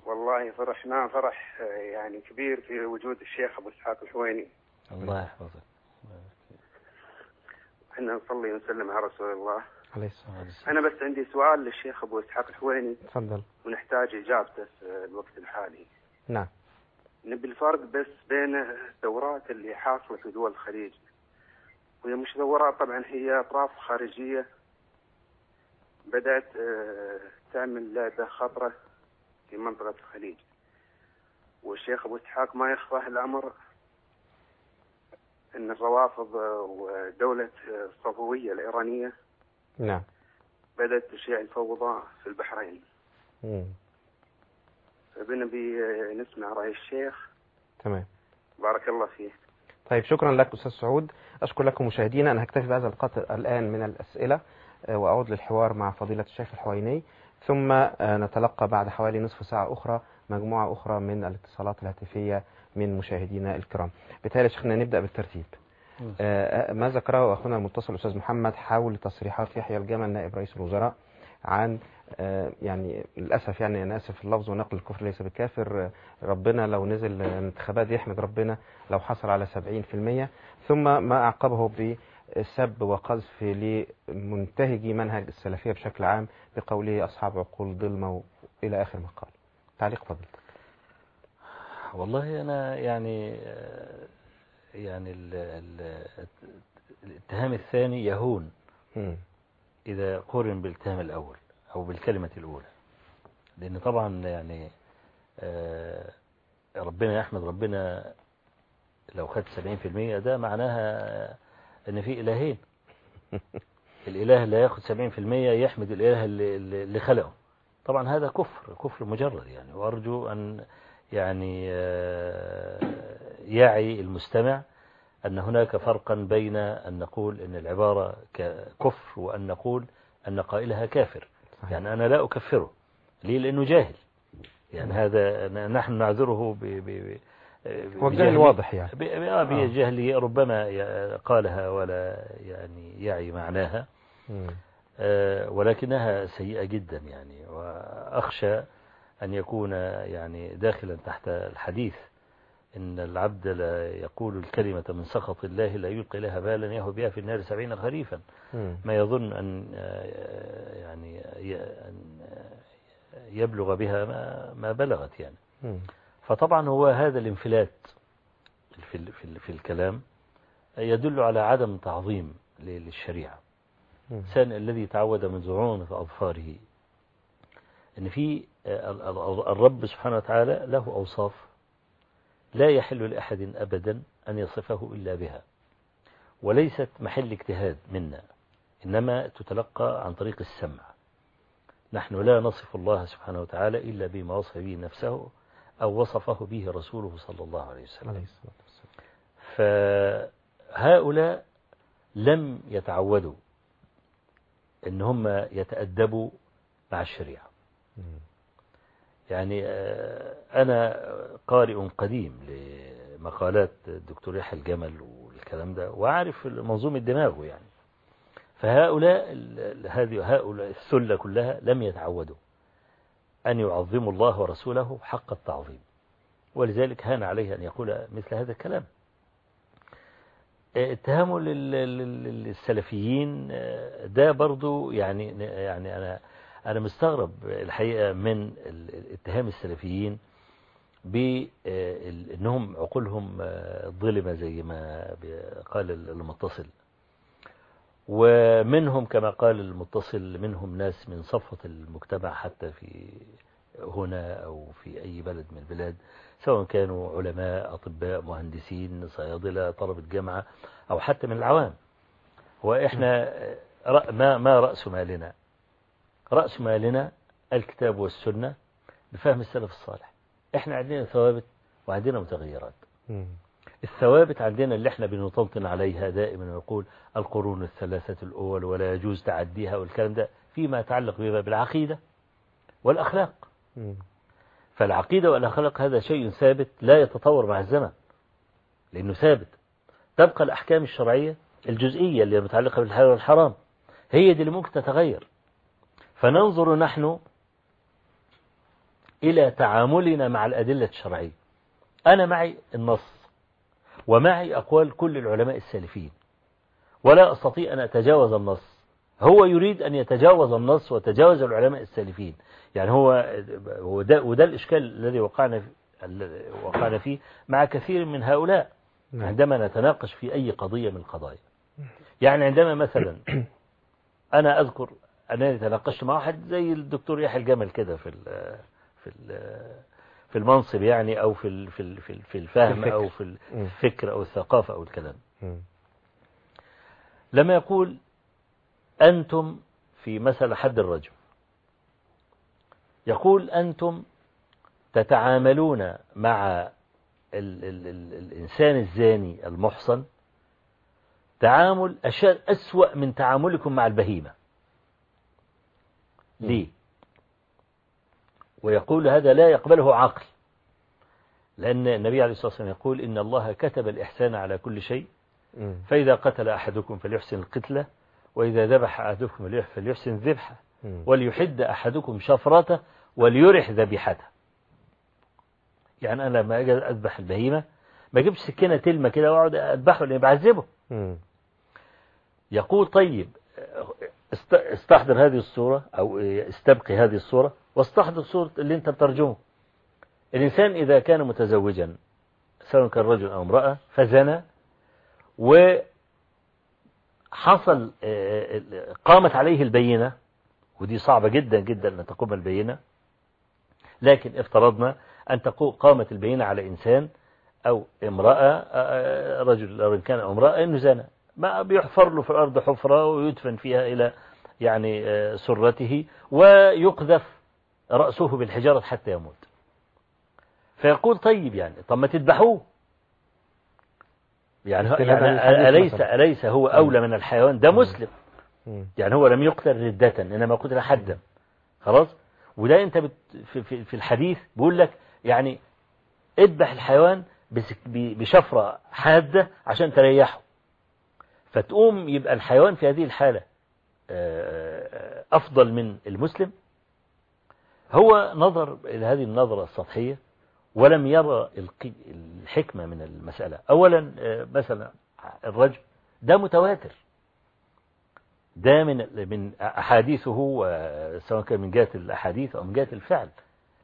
والله فرحنا فرح يعني كبير في وجود الشيخ أبو إسحاق الحويني الله يحفظه. احنا نصلي ونسلم على رسول الله عليه الصلاة والسلام. أنا بس عندي سؤال للشيخ أبو إسحاق الحويني. تفضل. ونحتاج إجابته في الوقت الحالي. نعم. نبي الفرق بس بين الثورات اللي حاصلة في دول الخليج، وهي مش ثورات طبعا، هي أطراف خارجية بدأت تعمل لعبة خطرة في منطقة الخليج، والشيخ أبو إسحاق ما يخفى الأمر أن الروافض ودولة الصفوية الإيرانية نعم بدأت تشيع الفوضى في البحرين. فبنبي نسمع رأي الشيخ. تمام، بارك الله فيه. طيب شكرا لك أستاذ سعود. أشكر لكم مشاهدينا. أنا هكتفي بهذا القطر الآن من الأسئلة وأعود للحوار مع فضيلة الشيخ الحويني، ثم نتلقى بعد حوالي نصف ساعة أخرى مجموعة أخرى من الاتصالات الهاتفية من مشاهدينا الكرام. بالتالي شيخنا نبدأ بالترتيب. ما ذكره أخونا المتصل أستاذ محمد حول تصريحات يحيى الجمل نائب رئيس الوزراء عن يعني للأسف، يعني أنا آسف اللفظ، ونقل الكفر ليس بالكافر. ربنا لو نزل انتخابات يحمد ربنا لو حصل على 70%، ثم ما أعقبه بسب وقذف لمنتهجي منهج السلفية بشكل عام بقوله أصحاب عقول ظلمة إلى آخر ما قال. تعليق فضيلتك. والله أنا يعني الاتهام الثاني يهون إذا قرن بالاتهام الأول أو بالكلمة الأولى، لأن طبعا يعني ربنا يحمد ربنا لو خد 70%، ده معناها أن في إلهين. الإله اللي ياخد 70% يحمد الإله اللي خلقه. طبعا هذا كفر مجرد يعني. وأرجو أن يعني يعي المستمع أن هناك فرقا بين أن نقول أن العبارة كفر وأن نقول أن قائلها كافر. يعني أنا لا أكفره ليه؟ لأنه جاهل. يعني هذا نحن نعذره وكان واضح يعني بجهله ربما قالها ولا يعني يعي معناها، ولكنها سيئة جدا يعني، وأخشى أن يكون يعني داخلا تحت الحديث إن العبد لا يقول الكلمة من سخط الله لا يلقي لها بالا يهو بها في النار 70 خريفا، ما يظن أن يعني يبلغ بها ما بلغت يعني. فطبعا هو هذا الانفلات في الكلام يدل على عدم تعظيم للشريعة. الإنسان الذي تعود منذ عنف أظفاره أن في الرب سبحانه وتعالى له أوصاف لا يحل لأحد أبدا أن يصفه إلا بها، وليست محل اجتهاد منا، إنما تتلقى عن طريق السمع. نحن لا نصف الله سبحانه وتعالى إلا بما وصف به نفسه أو وصفه به رسوله صلى الله عليه وسلم. فهؤلاء لم يتعودوا إن هم يتأدبوا مع الشريعة. يعني أنا قارئ قديم لمقالات الدكتور يحيى الجمل والكلام ده، وأعرف منظومة دماغه يعني. فهؤلاء الثلة كلها لم يتعودوا أن يعظموا الله ورسوله حق التعظيم، ولذلك هان عليه أن يقول مثل هذا الكلام. اتهامه للسلفيين ده برضو يعني أنا مستغرب الحقيقة من اتهام السلفيين بأنهم عقولهم ظلمة زي ما قال المتصل، ومنهم كما قال المتصل منهم ناس من صفوة المجتمع حتى في هنا أو في أي بلد من البلاد، سواء كانوا علماء، أطباء، مهندسين، صيادلة، طلبة جامعة، أو حتى من العوام. وإحنا ما رأس مالنا؟ رأس مالنا الكتاب والسنة بفهم السلف الصالح. إحنا عندنا ثوابت وعندنا متغيرات. الثوابت عندنا اللي احنا بنطنطن عليها دائما، ويقول القرون الثلاثة الأول ولا يجوز تعديها والكلام ده فيما يتعلق بما بالعقيدة والأخلاق. فالعقيدة والأخلاق هذا شيء ثابت لا يتطور مع الزمن لأنه ثابت. تبقى الأحكام الشرعية الجزئية اللي متعلقة بالحلال والحرام هي دي اللي ممكن تتغير. فننظر نحن إلى تعاملنا مع الأدلة الشرعية. أنا معي النص ومعي أقوال كل العلماء السلفيين، ولا أستطيع أن أتجاوز النص. هو يريد أن يتجاوز النص وتجاوز العلماء السلفيين، يعني وده الإشكال الذي وقعنا فيه مع كثير من هؤلاء عندما نتناقش في أي قضية من القضايا. يعني عندما مثلا أنا أذكر أنني تناقشت مع واحد زي الدكتور يحيى الجمل كده في المنصب يعني، أو في الفهم أو في الفكر أو الثقافة أو الكلام، لما يقول أنتم في مسألة حد الرجم، يقول أنتم تتعاملون مع الإنسان الزاني المحصن تعامل أسوأ من تعاملكم مع البهيمة. ليه؟ ويقول هذا لا يقبله عقل، لأن النبي عليه الصلاة والسلام يقول إن الله كتب الإحسان على كل شيء، فإذا قتل أحدكم فليحسن القتلة، وإذا ذبح أحدكم فليحسن الذبحة، وليحد أحدكم شفرته وليرح ذبيحته. يعني أنا لما أجي أذبح البهيمة ما أجيبش سكينة تلمة كده وأقعد أذبحه لأني بعذبه. يقول طيب استحضر هذه الصورة أو استبقي هذه الصورة واستحضر صورة اللي انت بترجمه. الإنسان إذا كان متزوجا سواء كان رجل أو امرأة فزنى وحصل قامت عليه البينة، ودي صعبة جدا جدا أن تقوم البينة، لكن افترضنا أن قامت البينة على إنسان أو امرأة، رجل كان أو امرأة، أنه زنى، ما بيحفر له في الأرض حفرة ويدفن فيها إلى يعني سرته ويقذف رأسه بالحجارة حتى يموت. فيقول طيب يعني طب ما تذبحوه يعني أليس هو أولى من الحيوان؟ ده مسلم يعني، هو لم يقتل ردة إنما قتل حدا، خلاص. وده أنت في الحديث بيقول لك يعني اذبح الحيوان بشفرة حادة عشان تريحه، فتقوم يبقى الحيوان في هذه الحالة أفضل من المسلم. هو نظر إلى هذه النظرة السطحية ولم يرى الحكمة من المسألة. أولا مثلا الرجم ده متواتر، ده من أحاديثه سواء كان من جهة الأحاديث أو من جهة الفعل،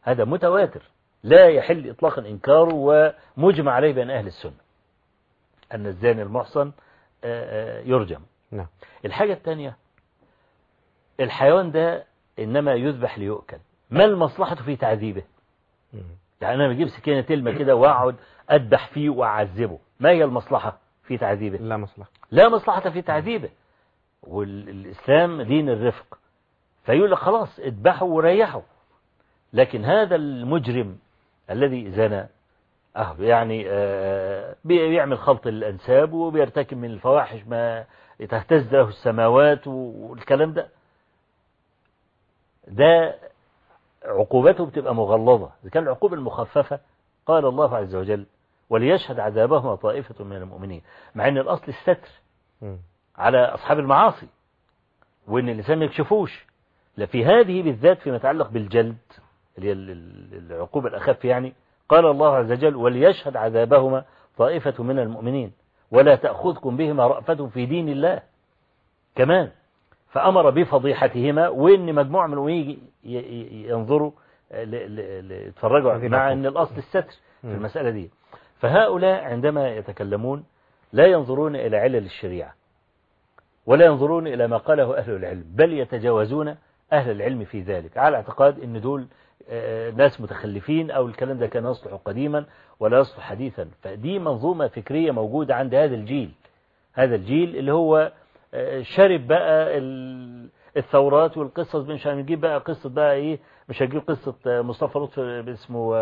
هذا متواتر لا يحل إطلاقا إنكاره، ومجمع عليه بين أهل السنة أن الزاني المحصن يرجم. الحاجة الثانية، الحيوان ده إنما يذبح ليؤكل، ما المصلحة في تعذيبه؟ يعني أنا بجيب سكينة تلمة كده وأقعد أذبح فيه وأعذبه، ما هي المصلحة في تعذيبه؟ لا مصلحة، لا مصلحة في تعذيبه، والإسلام دين الرفق، فيقول لك خلاص اذبحوا وريحوا. لكن هذا المجرم الذي زنى يعني بيعمل خلط الأنساب وبيرتكب من الفواحش ما تهتز له السماوات والكلام ده، ده عقوبته بتبقى مغلظة. إذا كان العقوبة المخففة قال الله عز وجل وليشهد عذابهما طائفة من المؤمنين، مع أن الأصل الستر على أصحاب المعاصي وأن الإنسان ما يكشفوش، لا في هذه بالذات فيما يتعلق بالجلد اللي هي العقوبة الأخف. يعني قال الله عز وجل وليشهد عذابهما طائفة من المؤمنين ولا تأخذكم بهما رأفة في دين الله كمان، فأمر بفضيحتهما وإن مجموعة منهم يجي ينظروا يتفرجوا، مع أن الأصل الستر في المسألة دي. فهؤلاء عندما يتكلمون لا ينظرون إلى علل الشريعة ولا ينظرون إلى ما قاله أهل العلم، بل يتجاوزون أهل العلم في ذلك على اعتقاد أن دول ناس متخلفين أو الكلام ده كان يصلح قديما ولا يصلح حديثا. فدي منظومة فكرية موجودة عند هذا الجيل، هذا الجيل اللي هو شرب بقى الثورات والقصص، مش هنجيب بقى قصة بقى ايه، مش هنجيب قصة مصطفى لطفي اسمه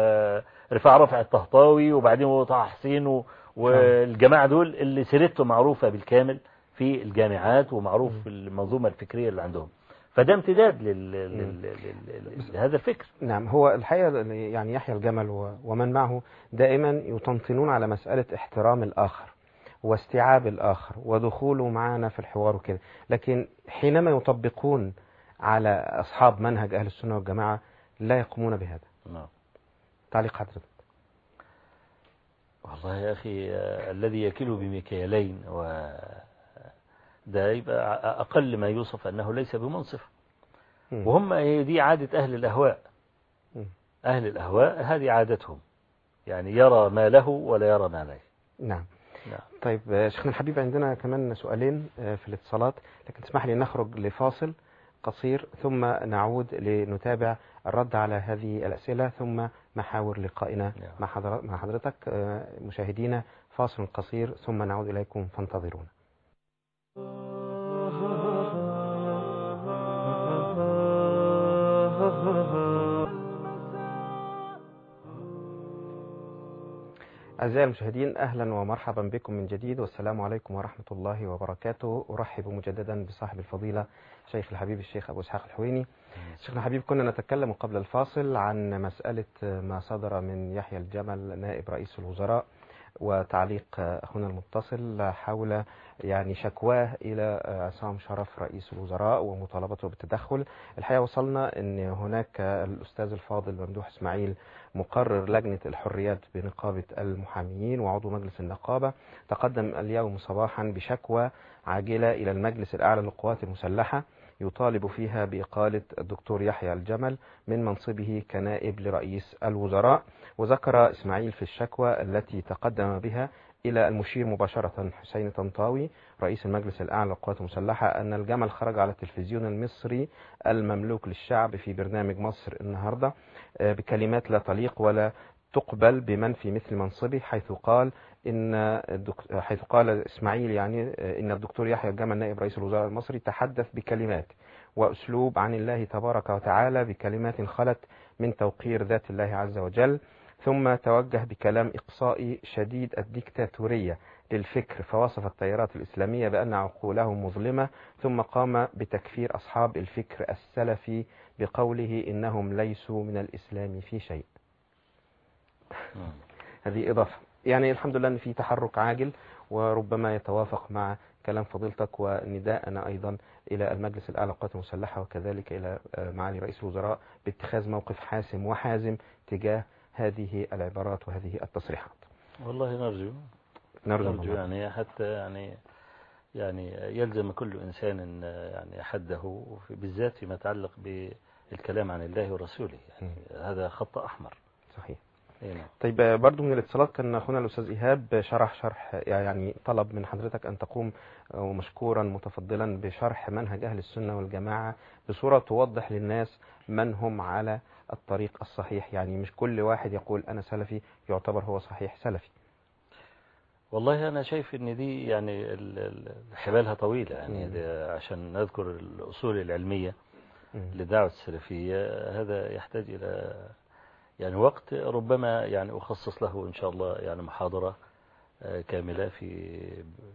رفاعي الطهطاوي وبعدين طه حسين والجماعة دول اللي سيرته معروفة بالكامل في الجامعات ومعروف المنظومة الفكرية اللي عندهم. فده امتداد لهذا الفكر. نعم، هو الحقيقة يعني يحيى الجمل ومن معه دائما يطنطنون على مسألة احترام الآخر واستيعاب الآخر ودخوله معنا في الحوار وكده، لكن حينما يطبقون على أصحاب منهج أهل السنة والجماعة لا يقومون بهذا. نعم. تعليق حضرتك. والله يا أخي الذي يكله بمكيالين ده يبقى أقل ما يوصف أنه ليس بمنصف. وهم دي عادة أهل الأهواء، أهل الأهواء هذه عادتهم، يعني يرى ما له ولا يرى ما عليه. نعم. طيب شيخنا الحبيب، عندنا كمان سؤالين في الاتصالات، لكن تسمح لي نخرج لفاصل قصير ثم نعود لنتابع الرد على هذه الأسئلة ثم محاور لقائنا مع حضرتك. مشاهدينا، فاصل قصير ثم نعود إليكم فانتظرونا. أعزائي المشاهدين، أهلا ومرحبا بكم من جديد، والسلام عليكم ورحمة الله وبركاته. أرحب مجددا بصاحب الفضيلة شيخ الحبيب الشيخ أبو إسحاق الحويني. شيخنا الحبيب، كنا نتكلم قبل الفاصل عن مسألة ما صدر من يحيى الجمل نائب رئيس الوزراء وتعليق أخونا المتصل حول شكواه إلى عصام شرف رئيس الوزراء ومطالبته بالتدخل. الحقيقة وصلنا أن هناك الأستاذ الفاضل ممدوح اسماعيل مقرر لجنة الحريات بنقابة المحاميين وعضو مجلس النقابة تقدم اليوم صباحا بشكوى عاجلة إلى المجلس الأعلى للقوات المسلحة يطالب فيها بإقالة الدكتور يحيى الجمل من منصبه كنائب لرئيس الوزراء. وذكر إسماعيل في الشكوى التي تقدم بها إلى المشير مباشرة حسين طنطاوي رئيس المجلس الأعلى للقوات المسلحة أن الجمل خرج على التلفزيون المصري المملوك للشعب في برنامج مصر النهاردة بكلمات لا تليق ولا تقبل بمن في مثل منصبه، حيث قال إسماعيل إن الدكتور يحيى الجمل نائب رئيس الوزراء المصري تحدث بكلمات وأسلوب عن الله تبارك وتعالى بكلمات خلت من توقير ذات الله عز وجل، ثم توجه بكلام إقصائي شديد الديكتاتورية للفكر، فوصف التيارات الإسلامية بأن عقولهم مظلمة، ثم قام بتكفير أصحاب الفكر السلفي بقوله إنهم ليسوا من الإسلام في شيء. هذه إضافة. يعني الحمد لله أن في تحرك عاجل، وربما يتوافق مع كلام فضيلتك ونداءنا أيضا إلى المجلس الأعلى للقوات المسلحة وكذلك إلى معالي رئيس الوزراء باتخاذ موقف حاسم وحازم تجاه هذه العبارات وهذه التصريحات. والله نرجو يعني حتى يعني يلزم كل إنسان يعني حده، بالذات فيما يتعلق بالكلام عن الله ورسوله، يعني هذا خط أحمر. صحيح. طيب، برضو من الاتصالات كان أخونا الأستاذ إيهاب شرح يعني طلب من حضرتك أن تقوم ومشكورا متفضلا بشرح منهج أهل السنة والجماعة بصورة توضح للناس من هم على الطريق الصحيح، يعني مش كل واحد يقول أنا سلفي يعتبر هو صحيح سلفي. والله أنا شايف أن دي يعني حبالها طويلة، يعني عشان نذكر الأصول العلمية لدعوة السلفية هذا يحتاج إلى يعني وقت، ربما يعني أخصص له إن شاء الله يعني محاضرة كاملة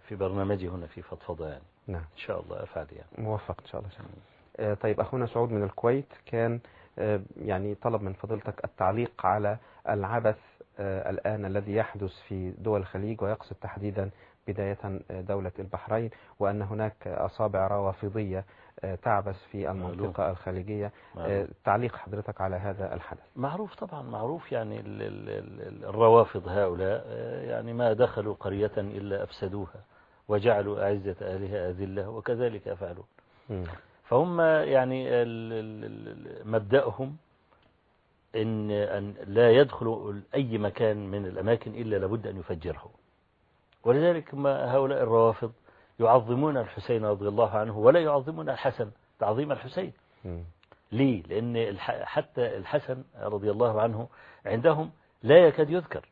في برنامجي هنا في فضفضة، يعني نعم إن شاء الله أفعل يعني. موفق إن شاء الله. طيب، أخونا سعود من الكويت كان يعني طلب من فضيلتك التعليق على العبث الآن الذي يحدث في دول الخليج، ويقصد تحديدا بداية دولة البحرين، وأن هناك أصابع روافضية تعبث في المنطقة الخليجية. تعليق حضرتك على هذا الحدث. معروف طبعا، معروف يعني الروافض هؤلاء يعني ما دخلوا قرية إلا أفسدوها وجعلوا أعزة أهلها أذلة، وكذلك فعلوا. فهم يعني مبدأهم أن لا يدخلوا أي مكان من الأماكن إلا لابد أن يفجره، ولذلك ما هؤلاء الروافض يعظمون الحسين رضي الله عنه ولا يعظمون الحسن تعظيم الحسين. ليه؟ لأن حتى الحسن رضي الله عنه عندهم لا يكاد يذكر،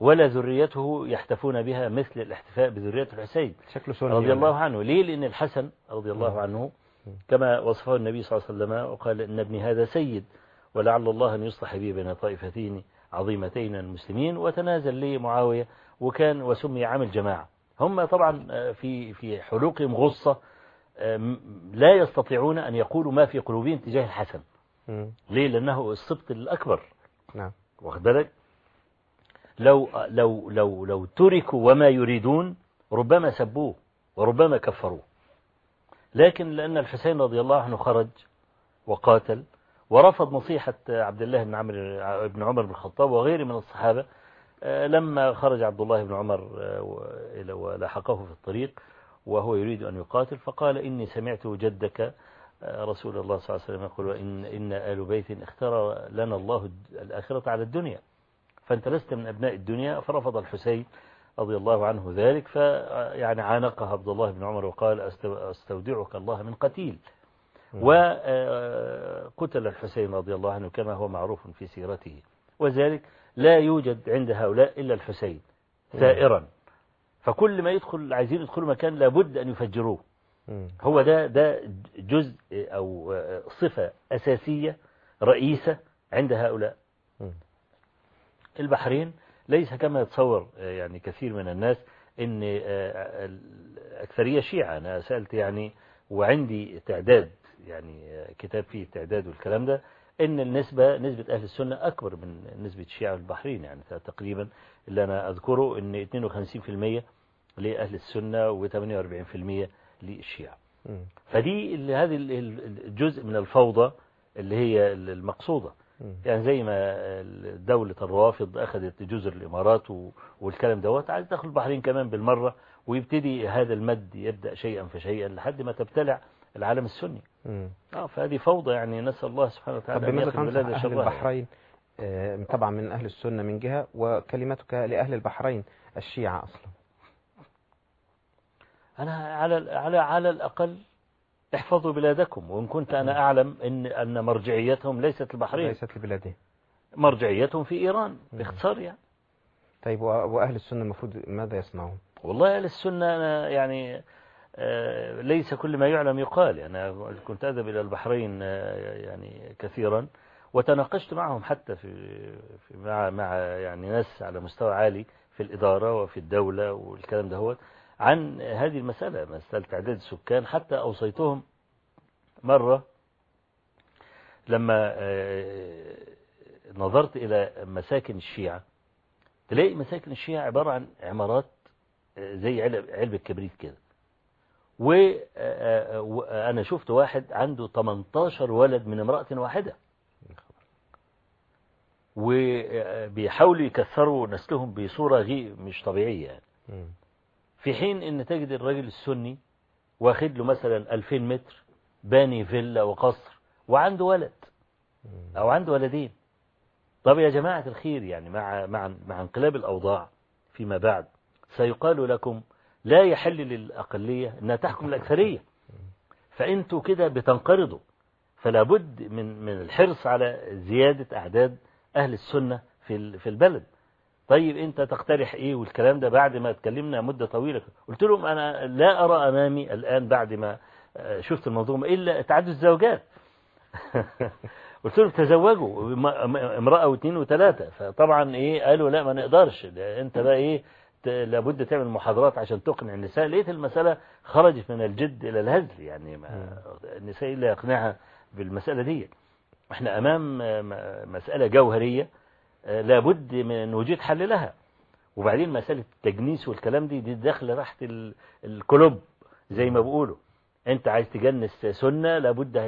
ولا ذريته يحتفون بها مثل الاحتفاء بذرية الحسين رضي الله عنه. ليه؟ لأن الحسن رضي الله عنه كما وصفه النبي صلى الله عليه وسلم وقال إن ابن هذا سيد، ولعل الله أن يصلح بي بين طائفتين عظيمتين المسلمين، وتنازل لي معاوية، وكان وسمي عام الجماعة. هم طبعا في حلوقهم غصة لا يستطيعون أن يقولوا ما في قلوبهم تجاه الحسن. ليه؟ لأنه السبط الأكبر. نعم. واخد بالك؟ لو تركوا وما يريدون ربما سبوه وربما كفروه، لكن لأن الحسين رضي الله عنه خرج وقاتل ورفض نصيحة عبد الله بن عمر بن الخطاب وغيره من الصحابة. لما خرج عبد الله بن عمر ولحقه في الطريق وهو يريد أن يقاتل، فقال إني سمعت جدك رسول الله صلى الله عليه وسلم يقول إن آل بيت اختار لنا الله الآخرة على الدنيا، فأنت لست من أبناء الدنيا. فرفض الحسين رضي الله عنه ذلك، فيعني عانقه عبد الله بن عمر وقال أستودعك الله من قتيل. وقتل الحسين رضي الله عنه كما هو معروف في سيرته، وذلك لا يوجد عند هؤلاء إلا الحسين ثائرا، فكل ما يدخل عايزين يدخلوا مكان لابد أن يفجروه. هو ده جزء أو صفة أساسية رئيسة عند هؤلاء. البحرين ليس كما يتصور يعني كثير من الناس إن الأكثرية شيعة. أنا سألت يعني وعندي تعداد، يعني كتاب فيه التعداد والكلام ده، إن النسبة نسبة أهل السنة أكبر من نسبة الشيعة في البحرين. يعني تقريبا اللي أنا أذكره إن 52% لأهل السنة و48% للشيعة. فدي هذه الجزء من الفوضى اللي هي المقصودة. يعني زي ما دولة الروافض أخذت جزر الإمارات والكلام دوت، عايز تدخل البحرين كمان بالمرة، ويبتدي هذا المد يبدأ شيئا فشيئا لحد ما تبتلع العالم السني. فهذه فوضى، يعني نسأل الله سبحانه وتعالى أن يخلي بلاد شر البحرين. طبعا من أهل السنة من جهة، وكلمتك لأهل البحرين الشيعة أصلا. أنا على الأقل احفظوا بلادكم، وإن كنت أنا أعلم أن مرجعيتهم ليست البحرين، ليست لبلادهم، مرجعيتهم في إيران باختصار يعني. طيب، وأهل السنة المفروض ماذا يصنعون؟ والله أهل السنة أنا يعني ليس كل ما يعلم يقال. أنا كنت أذهب إلى البحرين يعني كثيرا، وتناقشت معهم حتى في مع يعني ناس على مستوى عالي في الإدارة وفي الدولة والكلام دهوت عن هذه المسألة، مسألة تعداد السكان. حتى أوصيتهم مرة لما نظرت إلى مساكن الشيعة تلاقي مساكن الشيعة عبارة عن عمارات زي علبة كبريت كده. وأنا شفت واحد عنده 18 ولد من امرأة واحدة، وبيحاولوا يكثروا نسلهم بصورة غير مش طبيعية يعني. في حين ان تجد الرجل السني واخد له مثلا 2000 متر باني فيلا وقصر وعنده ولد او عنده ولدين. طب يا جماعة الخير، يعني مع انقلاب الأوضاع فيما بعد سيقال لكم لا يحل للأقلية أنها تحكم الأكثرية، فأنتوا كده بتنقرضوا. فلا بد من الحرص على زيادة أعداد أهل السنة في البلد. طيب أنت تقترح إيه والكلام ده؟ بعد ما اتكلمنا مدة طويلة قلت لهم أنا لا أرى أمامي الآن بعد ما شفت المنظومة إلا تعدد الزوجات. قلت لهم تزوجوا امرأة واثنين وثلاثة. فطبعا إيه قالوا لا ما نقدرش، أنت بقى إيه لابد تعمل محاضرات عشان تقنع النساء. لقيت المسألة خرجت من الجد إلى الهزل، يعني النساء إلا يقنعها بالمسألة دي. احنا أمام مسألة جوهرية لابد من وجود حل لها. وبعدين مسألة التجنيس والكلام دي داخل راحت الكلوب زي ما بقولوا. انت عايز تجنس سنة لابد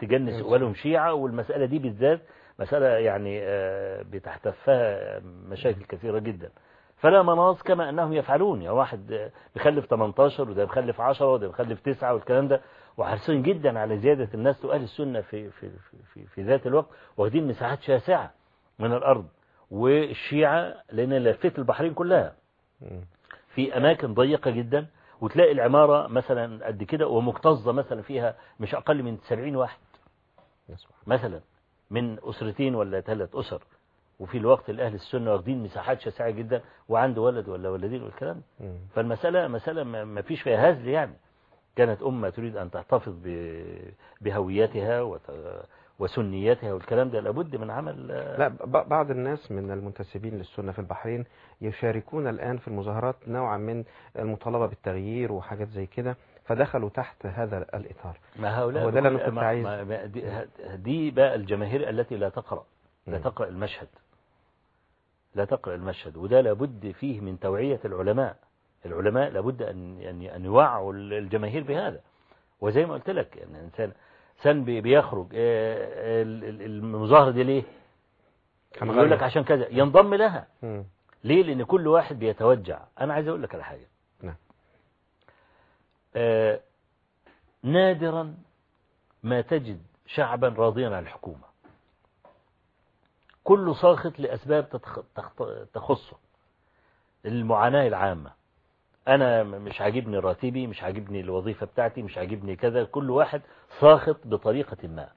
تجنس أولهم شيعة، والمسألة دي بالذات مسألة يعني بتحتفها مشاكل كثيرة جدا. فلا مناص كما أنهم يفعلون، يا واحد بيخلف 18 وده بيخلف 10 وده بيخلف 9 والكلام ده، وحريصين جدا على زيادة الناس وأهل السنة في ذات الوقت واخدين مساحات شاسعة من الأرض. والشيعة لأن لفت البحرين كلها في أماكن ضيقة جدا، وتلاقي العمارة مثلا قد كده ومكتظة مثلا فيها مش أقل من 70 واحد مثلا من أسرتين ولا 3 أسر، وفي الوقت الأهل السنة واخدين مساحات شاسعة جدا وعنده ولد ولا ولدين والكلام. فالمسألة مسألة ما فيش فيها هزل يعني. كانت أمة تريد أن تحتفظ بهويتها وسنيتها والكلام ده لابد من عمل. لا بعض الناس من المنتسبين للسنة في البحرين يشاركون الآن في المظاهرات نوعا من المطالبة بالتغيير وحاجات زي كده، فدخلوا تحت هذا الإطار. ما هؤلاء وده أنا كنت عايز دي بقى الجماهير التي لا تقرأ المشهد، لا تقرأ المشهد. وده لابد فيه من توعية العلماء لابد أن يوعوا الجماهير بهذا. وزي ما قلت لك يعني إنسان بيخرج المظاهرة دي ليه؟ يقول لك عشان كذا ينضم لها. ليه؟ لأن كل واحد بيتوجع. أنا عايز أقول لك على حاجة. نادرا ما تجد شعبا راضيا عن الحكومة، كله ساخط لأسباب تخصه، المعاناة العامة، أنا مش عاجبني راتبي، مش عاجبني الوظيفة بتاعتي، مش عاجبني كذا، كل واحد ساخط بطريقة ما.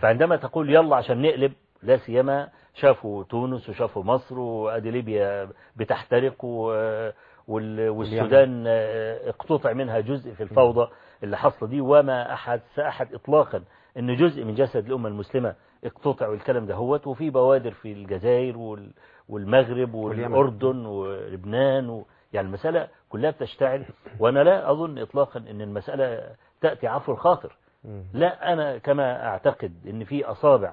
فعندما تقول يلا عشان نقلب، لا سيما شافوا تونس وشافوا مصر وأدي ليبيا بتحترق والسودان اقتطع منها جزء في الفوضى اللي حصل دي، وما أحدث أحد إطلاقا أن جزء من جسد الأمة المسلمة اقتطع والكلام ده هوت. وفي بوادر في الجزائر والمغرب والأردن ولبنان، يعني المسألة كلها بتشتعل. وأنا لا أظن إطلاقا أن المسألة تأتي عفو الخاطر. لا، أنا كما أعتقد أن في أصابع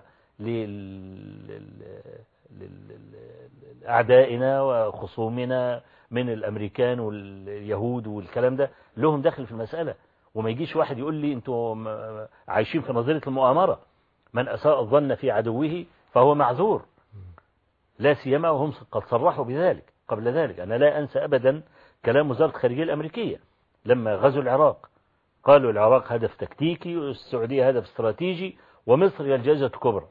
لأعدائنا وخصومنا من الأمريكان واليهود والكلام ده لهم دخل في المسألة. وما يجيش واحد يقول لي أنتم عايشين في نظرية المؤامرة، من أساء الظن في عدوه فهو معذور، لا سيما وهم قد صرحوا بذلك قبل ذلك. أنا لا أنسى أبدا كلام وزارة الخارجية الأمريكية لما غزوا العراق، قالوا العراق هدف تكتيكي والسعودية هدف استراتيجي ومصر هي الجائزة الكبرى،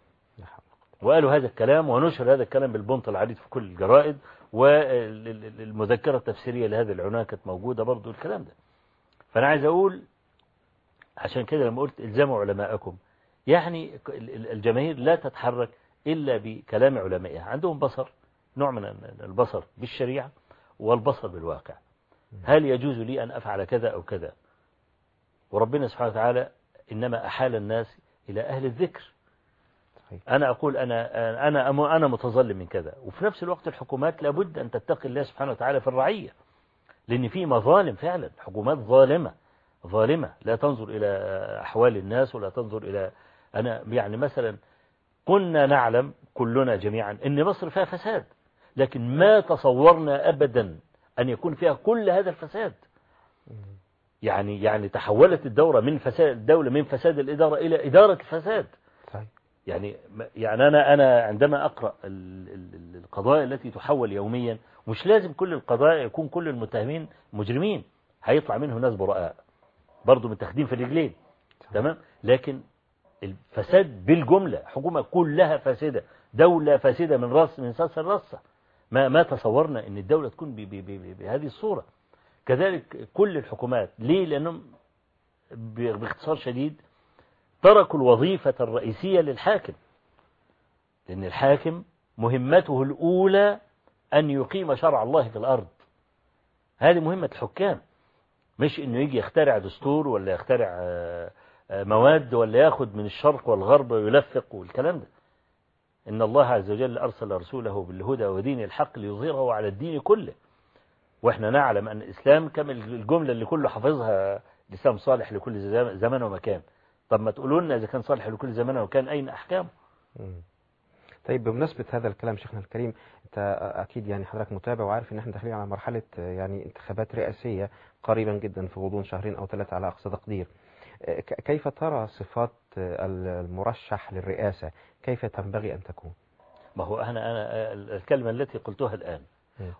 وقالوا هذا الكلام ونشر هذا الكلام بالبنط العريض في كل الجرائد، والمذكرة التفسيرية لهذه العنوان كانت موجودة برضو الكلام ده. فأنا عايز أقول عشان كده لما قلت الزموا علماءكم، يعني الجماهير لا تتحرك إلا بكلام علمائها. عندهم بصر، نوع من البصر بالشريعة والبصر بالواقع. هل يجوز لي أن أفعل كذا أو كذا؟ وربنا سبحانه وتعالى إنما أحال الناس إلى أهل الذكر. أنا أقول أنا متظلم من كذا. وفي نفس الوقت الحكومات لابد أن تتقي الله سبحانه وتعالى في الرعية، لأن في مظالم فعلا، حكومات ظالمة لا تنظر إلى أحوال الناس ولا تنظر إلى أنا. يعني مثلا كنا نعلم كلنا جميعا أن مصر فيها فساد، لكن ما تصورنا أبدا أن يكون فيها كل هذا الفساد. يعني تحولت الدورة من فساد الدولة من فساد الإدارة إلى إدارة الفساد. يعني أنا عندما أقرأ القضايا التي تحول يوميا، مش لازم كل القضايا يكون كل المتهمين مجرمين، هيطلع منه ناس براء برضو من تخديم في الرجلين، تمام؟ لكن الفساد بالجملة، حكومة كلها فاسدة، دولة فاسدة من ساس الرصة. ما تصورنا ان الدولة تكون بهذه الصورة. كذلك كل الحكومات، ليه؟ لأنهم باختصار شديد تركوا الوظيفة الرئيسية للحاكم، لأن الحاكم مهمته الأولى أن يقيم شرع الله في الأرض. هذه مهمة الحكام، مش إنه يجي يخترع دستور ولا يخترع مواد ولا ياخد من الشرق والغرب ويلفق والكلام ده. إن الله عز وجل أرسل رسوله بالهدى ودين الحق ليظهره على الدين كله، وإحنا نعلم أن الإسلام كم الجملة اللي كله حافظها، الإسلام صالح لكل زمان ومكان. طب ما تقولوا لنا إذا كان صالح لكل زمان وكان أين أحكامه؟ طيب بمناسبة هذا الكلام شيخنا الكريم، أنت أكيد يعني حضرتك متابع وعارف إن إحنا داخلين على مرحلة يعني انتخابات رئاسية قريبا جدا في غضون 2 أو 3 على أقصى تقدير. كيف ترى صفات المرشح للرئاسة؟ كيف تنبغي أن تكون؟ ما هو أنا الكلمة التي قلتها الآن،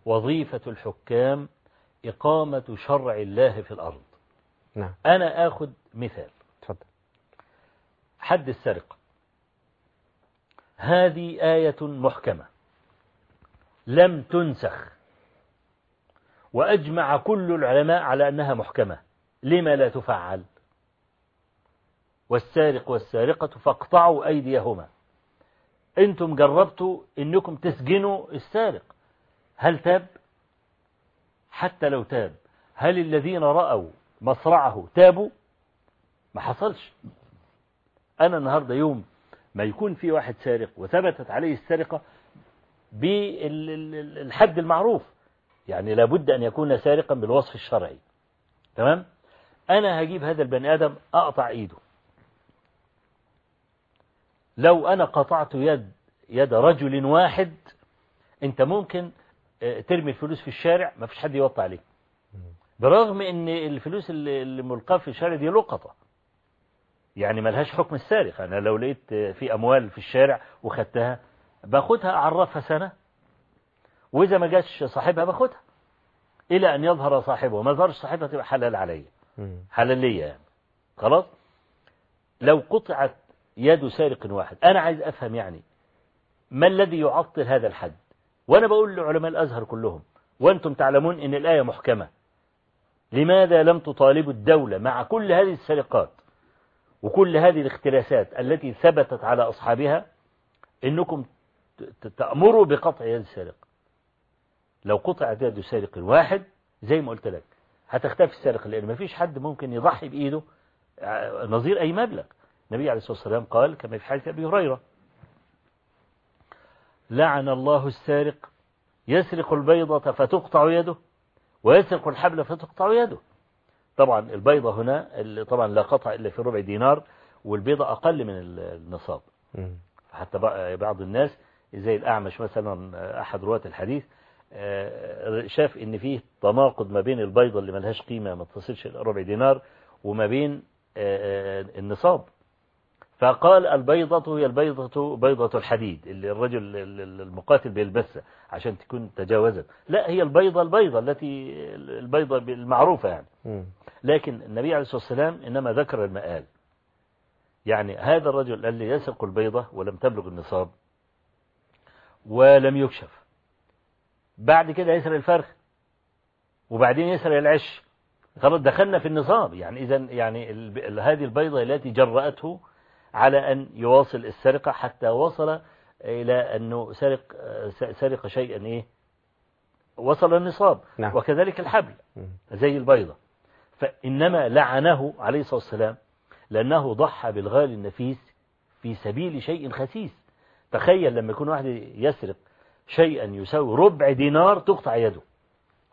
وظيفة الحكام إقامة شرع الله في الأرض. نعم. أنا آخذ مثال، حد السرقة، هذه آية محكمة لم تنسخ، وأجمع كل العلماء على أنها محكمة، لما لا تفعل؟ والسارق والسارقة فاقطعوا أيديهما. أنتم جربتوا أنكم تسجنوا السارق، هل تاب؟ حتى لو تاب، هل الذين رأوا مصرعه تابوا؟ ما حصلش. أنا النهاردة يوم ما يكون في واحد سارق وثبتت عليه السرقة بالحد المعروف، يعني لابد أن يكون سارقا بالوصف الشرعي، تمام؟ أنا هجيب هذا البني آدم أقطع إيده. لو أنا قطعت يد رجل واحد، أنت ممكن ترمي الفلوس في الشارع ما فيش حد يوطى عليه، برغم أن الفلوس اللي ملقاة في الشارع دي لقطة، يعني ملهاش حكم السارق. أنا لو لقيت في أموال في الشارع وخدتها باخدها، أعرفها سنة، وإذا ما جاش صاحبها باخدها إلى أن يظهر صاحبه، ما ظهرش صاحبها تبقى حلال علي، حلال لي يعني. خلاص. لو قطعت يد سارق واحد، أنا عايز أفهم يعني ما الذي يعطل هذا الحد؟ وأنا بقول لعلماء الأزهر كلهم، وأنتم تعلمون أن الآية محكمة، لماذا لم تطالبوا الدولة مع كل هذه السرقات وكل هذه الاختلاسات التي ثبتت على أصحابها أنكم تأمروا بقطع يد السارق؟ لو قطعت يد سارق واحد زي ما قلت لك هتختفي السارق، لأن ما فيش حد ممكن يضحي بإيده نظير أي مبلغ. النبي عليه الصلاة والسلام قال كما في حديث أبي هريرة: لعن الله السارق يسرق البيضة فتقطع يده، ويسرق الحبل فتقطع يده. طبعا البيضة هنا طبعا لا قطع إلا في ربع دينار، والبيضة أقل من النصاب. حتى بعض الناس زي الأعمش مثلا، أحد رواة الحديث، شاف إن فيه تناقض ما بين البيضة اللي ملهاش قيمة ما تصلش ربع دينار وما بين النصاب، فقال البيضة هي البيضة بيضة الحديد اللي الرجل المقاتل بيلبسها عشان تكون تجاوزت، لا هي البيضة التي البيضة المعروفة يعني. لكن النبي عليه الصلاة والسلام إنما ذكر المآل، يعني هذا الرجل اللي يسرق البيضة ولم تبلغ النصاب ولم يكشف، بعد كده يسرق الفرخ وبعدين يسرق العش، خلاص دخلنا في النصاب. يعني إذن يعني هذه البيضة التي جرأته على أن يواصل السرقة حتى وصل إلى أنه سرق شيئا وصل النصاب. نعم. وكذلك الحبل زي البيضة. فإنما لعنه عليه الصلاة والسلام لأنه ضحى بالغالي النفيس في سبيل شيء خسيس. تخيل لما يكون واحد يسرق شيئا يساوي ربع دينار تقطع يده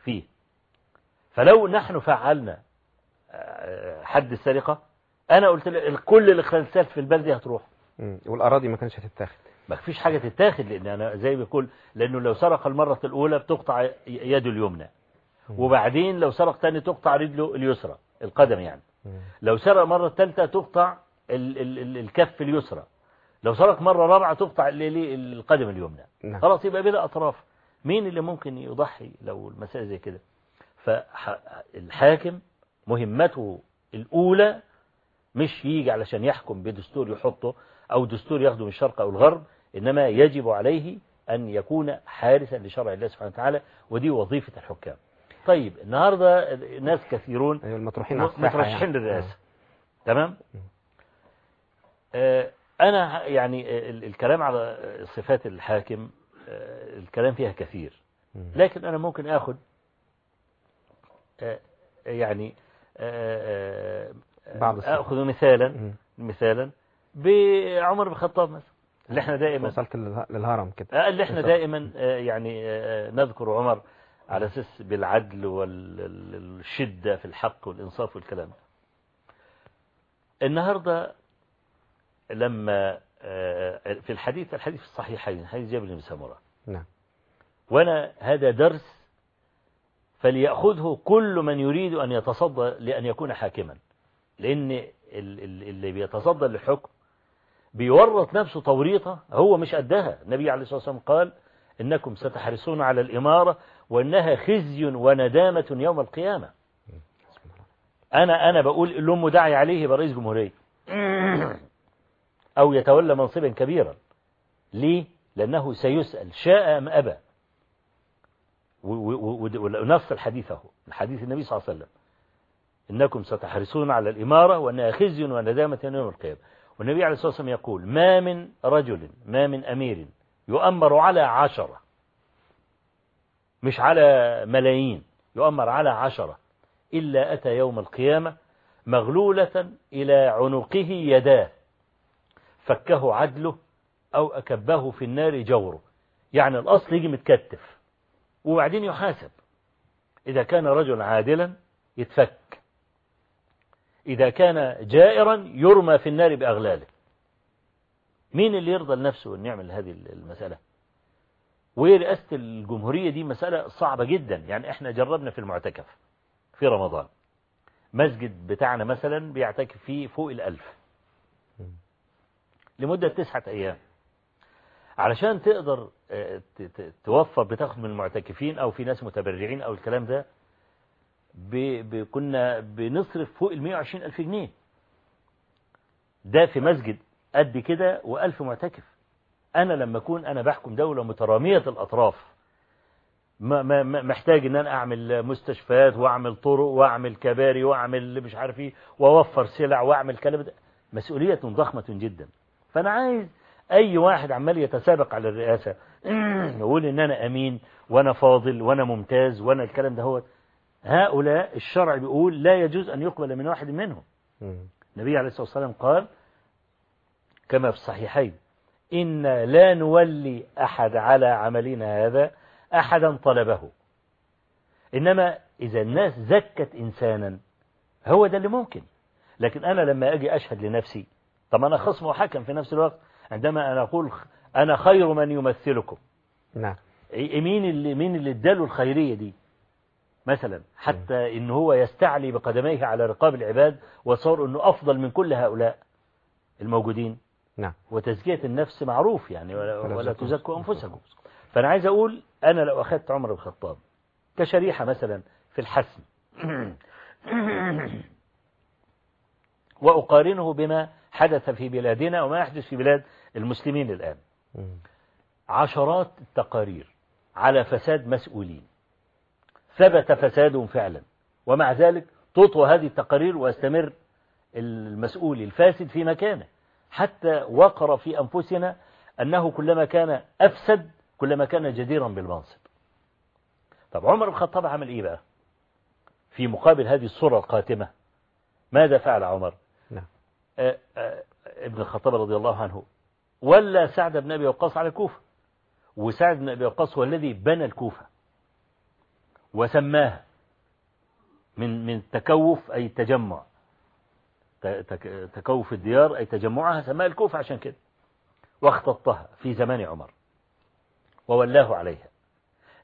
فيه. فلو نحن فعلنا حد السرقة، أنا قلت لك كل الاختلاسات في البلد هتروح، والأراضي ما كانش هتتاخد، ما فيش حاجة تتاخد، لأن أنا زي بيقول لأنه لو سرق المرة الأولى بتقطع يده اليمنى، وبعدين لو سرق تاني تقطع رجله اليسرى القدم يعني، لو سرق مرة الثالثة تقطع الكف اليسرى، لو سرق مرة رابعة تقطع القدم اليمنى. خلاص يبقى بلا أطراف. مين اللي ممكن يضحي لو المسألة زي كده؟ فالحاكم مهمته الأولى مش يجي علشان يحكم بدستور يحطه أو دستور ياخده من الشرق أو الغرب، إنما يجب عليه أن يكون حارسا لشرع الله سبحانه وتعالى، ودي وظيفة الحكام. طيب النهاردة ناس كثيرون مترشحين للرئاسة، تمام؟ أنا يعني الكلام على صفات الحاكم الكلام فيها كثير، لكن أنا ممكن أخذ يعني أخذ مثالا بعمر بن الخطاب مثلا، اللي احنا دائما وصلت للهرم كده، اللي احنا دائما يعني نذكر عمر على أساس بالعدل والشدة في الحق والإنصاف والكلام. النهاردة لما في الحديث في الصحيحين حديث جابر بن سمرة، نعم، وأنا هذا درس فليأخذه كل من يريد أن يتصدى لأن يكون حاكما، لأن اللي بيتصدى للحكم بيورط نفسه توريطة هو مش قدها. النبي عليه الصلاة والسلام قال إنكم ستحرصون على الإمارة وإنها خزي وندامة يوم القيامة. أنا بقول اللي مدعي عليه برئيس جمهورية أو يتولى منصبا كبيرا، ليه؟ لأنه سيسأل شاء أم أبى، ونص الحديث أهو، الحديث النبي صلى الله عليه وسلم إنكم ستحرصون على الإمارة وأنها خزي وندامة يوم القيامة. والنبي عليه الصلاة والسلام يقول ما من أمير يؤمر على 10، مش على ملايين، يؤمر على 10، إلا أتى يوم القيامة مغلولة إلى عنقه يداه فكه عدله أو أكبه في النار جوره. يعني الأصل يجي متكتف وبعدين يحاسب. إذا كان رجل عادلا يتفك، إذا كان جائرا يرمى في النار بأغلاله. مين اللي يرضى لنفسه أن يعمل هذه المسألة؟ ورئاسة الجمهورية دي مسألة صعبة جدا. يعني احنا جربنا في المعتكف في رمضان، مسجد بتاعنا مثلا بيعتكف فيه فوق 1000 لمدة 9 أيام. علشان تقدر توفر بتاخد من المعتكفين أو في ناس متبرعين أو الكلام ده، كنا بنصرف فوق 120,000 جنيه. ده في مسجد قد كده و1000 معتكف. أنا لما أكون أنا بحكم دولة مترامية الأطراف، محتاج أن أنا أعمل مستشفيات وأعمل طرق وأعمل كباري وأعمل مش عارف إيه وأوفر سلع وأعمل كلام ده، مسؤولية ضخمة جدا. فأنا عايز أي واحد عمال يتسابق على الرئاسة يقول إن أنا أمين وأنا فاضل وأنا ممتاز وأنا الكلام ده، هو هؤلاء الشرع بيقول لا يجوز أن يقبل من واحد منهم. النبي عليه الصلاة والسلام قال كما في الصحيحين إن لا نولي أحد على عملنا هذا أحدا طلبه. إنما إذا الناس زكت إنسانا هو ده اللي ممكن. لكن أنا لما أجي أشهد لنفسي، طب أنا خصم وحكم في نفس الوقت، عندما أنا أقول أنا خير من يمثلكم، نعم، مين اللي اداله الخيرية دي مثلا حتى إن هو يستعلي بقدميه على رقاب العباد وصار إنه أفضل من كل هؤلاء الموجودين؟ نعم. وتزكية النفس معروف يعني، ولا تزكوا أنفسكم. فأنا عايز أقول أنا لو أخذت عمر بن الخطاب كشريحة مثلا في الحسم وأقارنه بما حدث في بلادنا وما يحدث في بلاد المسلمين الآن، عشرات التقارير على فساد مسؤولين ثبت فسادهم فعلا، ومع ذلك تطوى هذه التقارير ويستمر المسؤول الفاسد في مكانه، حتى وقر في أنفسنا أنه كلما كان أفسد كلما كان جديرا بالمنصب. طب عمر بن الخطاب عمل إيه بقى في مقابل هذه الصورة القاتمة؟ ماذا فعل عمر؟ نعم. ابن الخطاب رضي الله عنه ولا سعد بن أبي وقاص على الكوفة، وسعد بن أبي وقاص هو الذي بنى الكوفة وسماها من التكوف أي التجمع، تكوف الديار أي تجمعها، سماها الكوفة عشان كده. واختطها في زمان عمر وولاه عليها.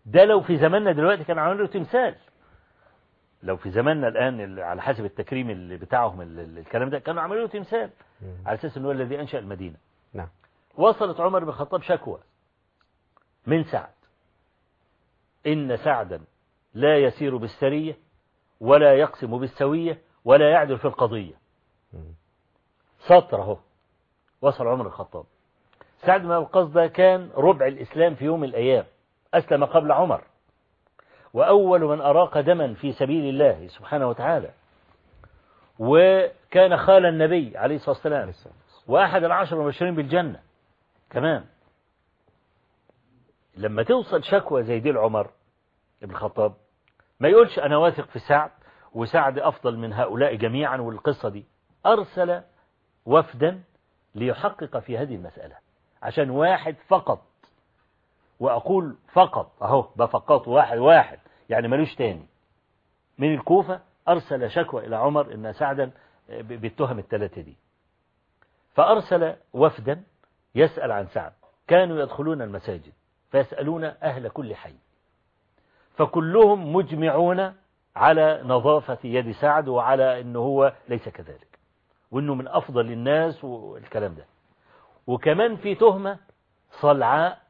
ده لو في زماننا دلوقتي كان عامل له تمثال، لو في زماننا الآن على حسب التكريم اللي بتاعهم الكلام ده كانوا عملوا له تمثال على أساس أنه هو الذي أنشأ المدينة. نعم. وصلت عمر بن الخطاب شكوى من سعد، إن سعدا لا يسير بالسرية ولا يقسم بالسوية ولا يعدل في القضية. سطره وصل عمر الخطاب. سعد بن أبي وقاص ده كان ربع الإسلام في يوم الأيام، أسلم قبل عمر وأول من أراق دما في سبيل الله سبحانه وتعالى، وكان خال النبي عليه الصلاة والسلام وأحد العشر المبشرين بالجنة كمان. لما توصل شكوى زي دي لعمر ابن الخطاب ما يقولش أنا واثق في سعد وسعد أفضل من هؤلاء جميعا والقصة دي. أرسل وفدا ليحقق في هذه المسألة عشان واحد فقط، وأقول فقط أهو بفقط واحد يعني ملوش تاني. من الكوفة أرسل شكوى إلى عمر إن سعدا بالتهم الثلاثة دي، فأرسل وفدا يسأل عن سعد. كانوا يدخلون المساجد فيسألون أهل كل حي، فكلهم مجمعون على نظافة يد سعد وعلى إنه هو ليس كذلك وإنه من أفضل الناس والكلام ده. وكمان في تهمة صلعاء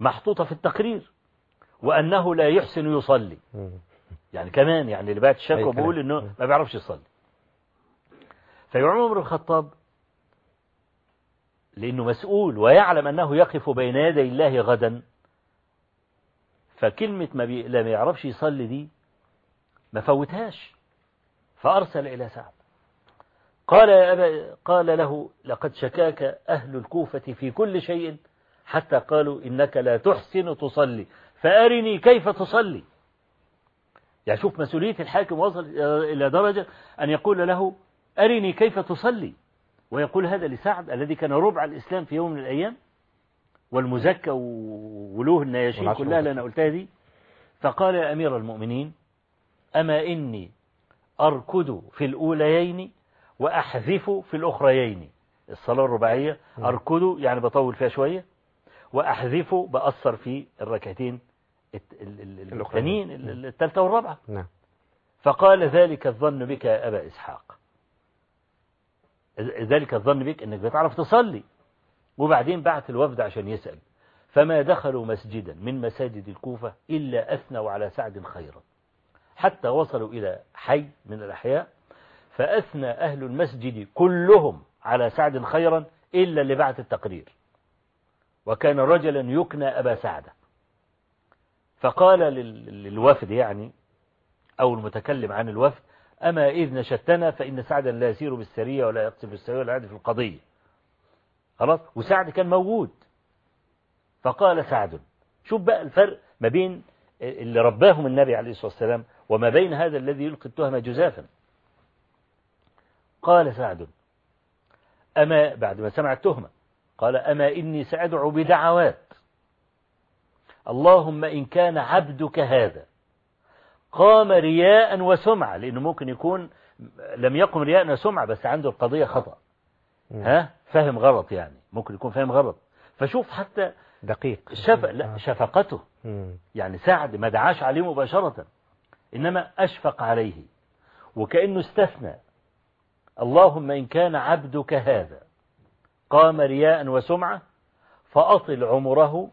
محطوطة في التقرير، وأنه لا يحسن يصلي، يعني كمان يعني اللي بعد الشكوى بيقول إنه ما بيعرفش يصلي. فعمر بن الخطاب لأنه مسؤول ويعلم أنه يقف بين يدي الله غدا، فكلمة لا ما يعرفش يصلي دي ما فوتهاش. فأرسل إلى سعد قال له لقد شكاك أهل الكوفة في كل شيء حتى قالوا إنك لا تحسن تصلي فأرني كيف تصلي. يعني شوف مسؤولية الحاكم وصل إلى درجة أن يقول له أرني كيف تصلي، ويقول هذا لسعد الذي كان ربع الإسلام في يوم من الأيام والمزكى وولوه النياشين كلها اللي أنا قلتها دي. فقال يا أمير المؤمنين أما إني أركد في الأوليين وأحذف في الأخريين. الصلاة الرباعية أركد يعني بطول فيها شوية، وأحذفه بأثر في الركعتين الثانيين الثالثة والرابعة. نعم. فقال ذلك الظن بك يا أبا إسحاق، ذلك الظن بك أنك بتعرف تصلي. وبعدين بعت الوفد عشان يسأل، فما دخلوا مسجدا من مساجد الكوفة إلا أثنوا على سعد خيرا، حتى وصلوا إلى حي من الأحياء فأثنى أهل المسجد كلهم على سعد خيرا إلا اللي بعت التقرير، وكان رجلا يكنى أبا سعدة. فقال للوفد يعني أو المتكلم عن الوفد أما إذ نشدتنا فإن سعدا لا يسير بالسرية ولا يقسم بالسرية ولا يعدل في القضية. خلاص، وسعد كان موجود. فقال سعد، شوف بقى الفرق ما بين اللي رباهم النبي عليه الصلاة والسلام وما بين هذا الذي يلقي التهمة جزافا. قال سعد أما بعد ما سمع التهمة قال أما إني سأدعو بدعوات، اللهم إن كان عبدك هذا قام رياء وسمعة، لأنه ممكن يكون لم يقم رياء وسمعة بس عنده القضية خطأ، ها فهم غلط، يعني ممكن يكون فهم غلط. فشوف حتى دقيق شفقته، يعني سعد ما دعاش عليه مباشرة إنما أشفق عليه، وكأنه استثنى اللهم إن كان عبدك هذا قام رياء وسمعة فأطل عمره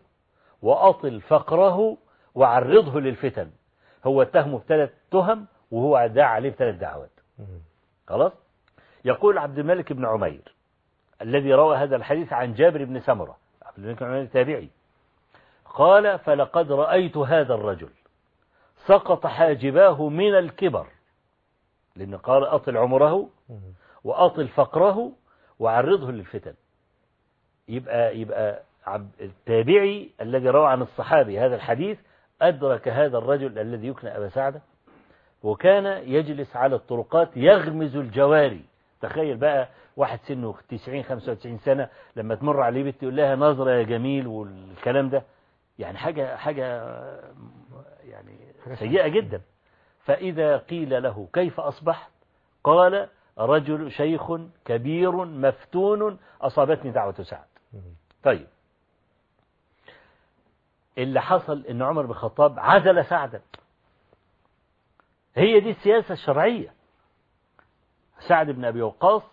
وأطل فقره وعرضه للفتن. هو اتهمه بثلاث تهم وهو دعا عليه بثلاث دعوات. خلاص. يقول عبد الملك بن عمير الذي روى هذا الحديث عن جابر بن سمرة، عبد الملك بن عمير التابعي، قال فلقد رأيت هذا الرجل سقط حاجباه من الكبر، لأنه قال أطل عمره وأطل فقره وعرضه للفتن. يبقى التابعي الذي روى عن الصحابي هذا الحديث أدرك هذا الرجل الذي يكنى أبا سعدة، وكان يجلس على الطرقات يغمز الجواري. تخيل بقى واحد سنه 90-95 سنة لما تمر عليه بنت يقول لها نظرة يا جميل والكلام ده، يعني حاجة يعني سيئة جدا. فإذا قيل له كيف أصبحت قال رجل شيخ كبير مفتون أصابتني دعوة سعد. طيب اللي حصل ان عمر بن الخطاب عزل سعدا. هي دي السياسة الشرعية. سعد بن أبي وقاص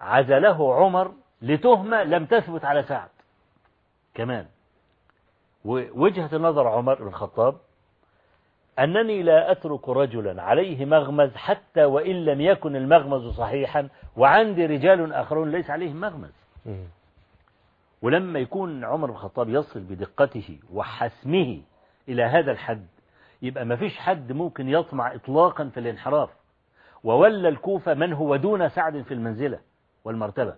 عزله عمر لتهمة لم تثبت على سعد كمان. ووجهة نظر عمر بن الخطاب أنني لا أترك رجلا عليه مغمز حتى وإن لم يكن المغمز صحيحا، وعندي رجال آخرون ليس عليهم مغمز. ولما يكون عمر بن الخطاب يصل بدقته وحسمه إلى هذا الحد يبقى ما فيش حد ممكن يطمع إطلاقا في الانحراف. وولى الكوفة من هو دون سعد في المنزلة والمرتبة.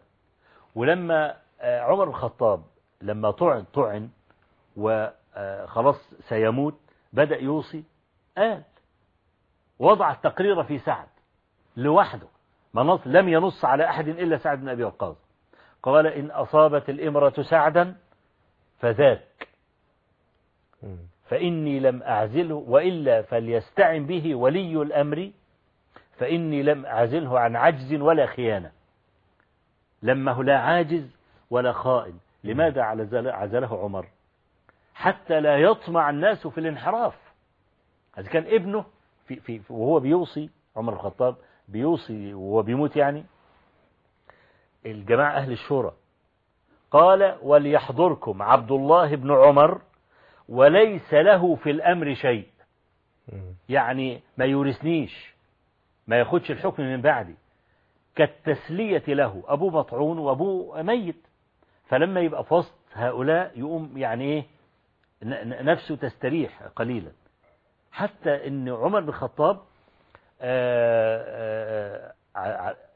ولما عمر بن الخطاب لما طعن وخلاص سيموت بدأ يوصي، قال وضع التقرير في سعد لوحده، لم ينص على أحد إلا سعد بن أبي وقاص. قال إن أصابت الإمرة سعدا فذاك فإني لم أعزله، وإلا فليستعن به ولي الأمر فإني لم أعزله عن عجز ولا خيانة. لما هو لا عاجز ولا خائن، لماذا عزله عمر؟ حتى لا يطمع الناس في الانحراف. هذا كان ابنه وهو بيوصي، عمر الخطاب بيوصي وهو بيموت يعني الجماعة أهل الشورى، قال وليحضركم عبد الله بن عمر وليس له في الأمر شيء، يعني ما يورثنيش، ما ياخدش الحكم من بعدي، كالتسلية له، أبوه مطعون وأبوه ميت، فلما يبقى في وسط هؤلاء يقوم يعني إيه نفسه تستريح قليلا. حتى إن عمر بن الخطاب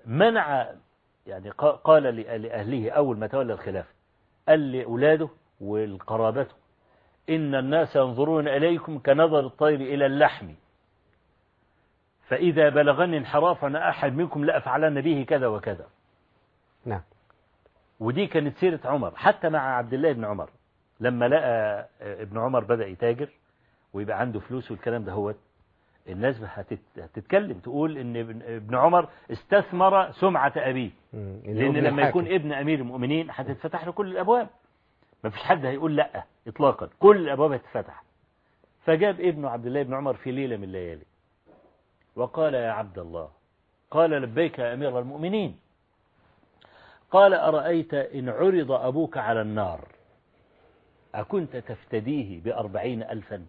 منع، يعني قال لأهله أول ما تولى الخلافة، قال لأولاده والقرابته إن الناس ينظرون إليكم كنظر الطير إلى اللحم، فإذا بلغني انحراف عن أحد منكم لأفعلن به كذا وكذا. نعم. ودي كانت سيرة عمر حتى مع عبد الله بن عمر. لما لقى ابن عمر بدأ يتاجر ويبقى عنده فلوس والكلام ده، هو الناس هتتكلم تقول إن ابن عمر استثمر سمعة أبيه، لأن لما يكون ابن أمير المؤمنين هتتفتح له كل الأبواب، ما فيش حد هيقول لأ إطلاقا، كل الأبواب هتتفتح. فجاب ابنه عبد الله بن عمر في ليلة من الليالي وقال يا عبد الله، قال لبيك يا أمير المؤمنين، قال أرأيت إن عرض أبوك على النار أكنت تفتديه ب40,000؟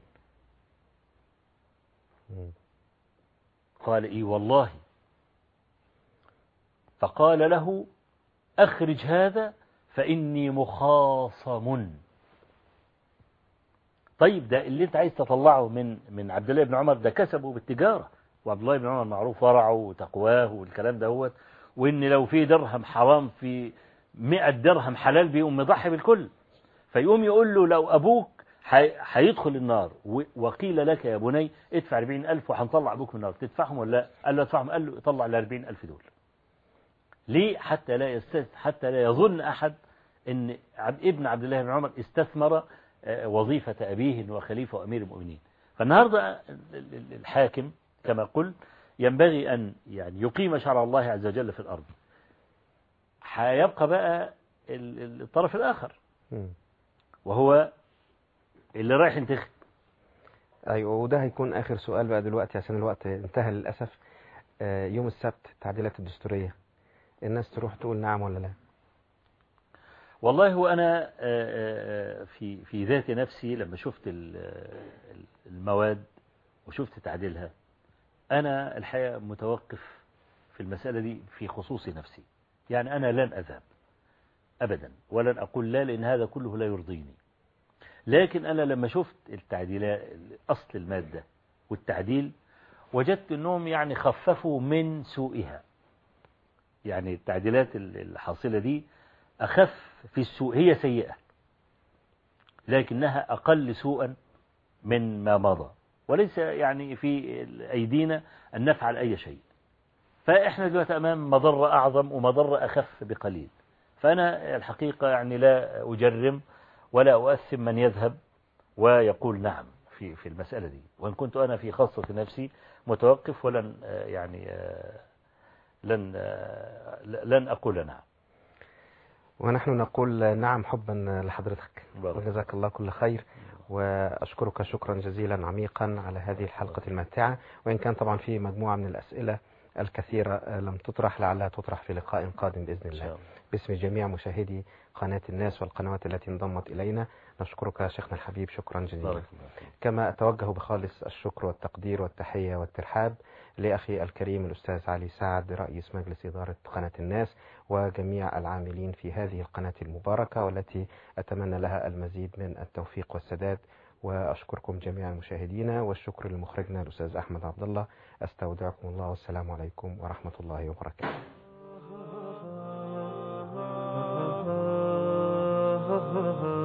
قال إي والله. فقال له أخرج هذا فإني مخاصم. طيب ده اللي انت عايز تطلعه من عبد الله بن عمر، ده كسبه بالتجارة، وعبد الله بن عمر معروف ورعه وتقواه والكلام ده، وإن لو في درهم حرام في 100 درهم حلال بيقوم يضحي بالكل. فيقوم يقول له لو أبوك هيدخل النار وقيل لك يا بني ادفع 40,000 وحنطلع أبوك من النار، تدفعهم ولا لا؟ قال له ادفعهم. قال له اطلع 40,000 دول. ليه؟ حتى لا يظن أحد أن ابن عبد الله بن عمر استثمر وظيفة أبيه وخليفة وأمير المؤمنين. فالنهاردة الحاكم كما قلت ينبغي أن يعني يقيم شرع الله عز وجل في الأرض. هيبقى بقى الطرف الآخر وهو اللي رايح ينتخب. أيوة، وده هيكون آخر سؤال بقى دلوقتي عشان الوقت انتهى للأسف. يوم السبت التعديلات الدستورية، الناس تروح تقول نعم ولا لا؟ والله هو أنا في ذات نفسي لما شفت المواد وشفت تعديلها أنا الحقيقة متوقف في المسألة دي في خصوصي نفسي، يعني أنا لن أذهب أبدا ولن أقول لا، لأن هذا كله لا يرضيني. لكن أنا لما شفت التعديلات أصل المادة والتعديل وجدت أنهم يعني خففوا من سوءها، يعني التعديلات الحاصلة دي أخف في السوء، هي سيئة لكنها أقل سوءا من ما مضى، وليس يعني في أيدينا أن نفعل أي شيء. فإحنا دلوقتي أمام مضرة أعظم ومضرة أخف بقليل. فأنا الحقيقة يعني لا أجرم ولا أؤثم من يذهب ويقول نعم في المسألة دي، وإن كنت أنا في خاصة نفسي متوقف ولن يعني لن أقول نعم. ونحن نقول نعم حبا لحضرتك وجزاك الله كل خير، وأشكرك شكرا جزيلا عميقا على هذه الحلقة الممتعة، وإن كان طبعا في مجموعة من الأسئلة الكثيرة لم تطرح لعلها تطرح في لقاء قادم بإذن الله. باسم جميع مشاهدي قناة الناس والقنوات التي انضمت إلينا نشكرك شيخنا الحبيب شكرا جزيلا، كما أتوجه بخالص الشكر والتقدير والتحية والترحاب لأخي الكريم الأستاذ علي سعد رئيس مجلس إدارة قناة الناس وجميع العاملين في هذه القناة المباركة والتي أتمنى لها المزيد من التوفيق والسداد، وأشكركم جميعا مشاهدينا، والشكر لمخرجنا الأستاذ أحمد عبد الله. أستودعكم الله والسلام عليكم ورحمة الله وبركاته.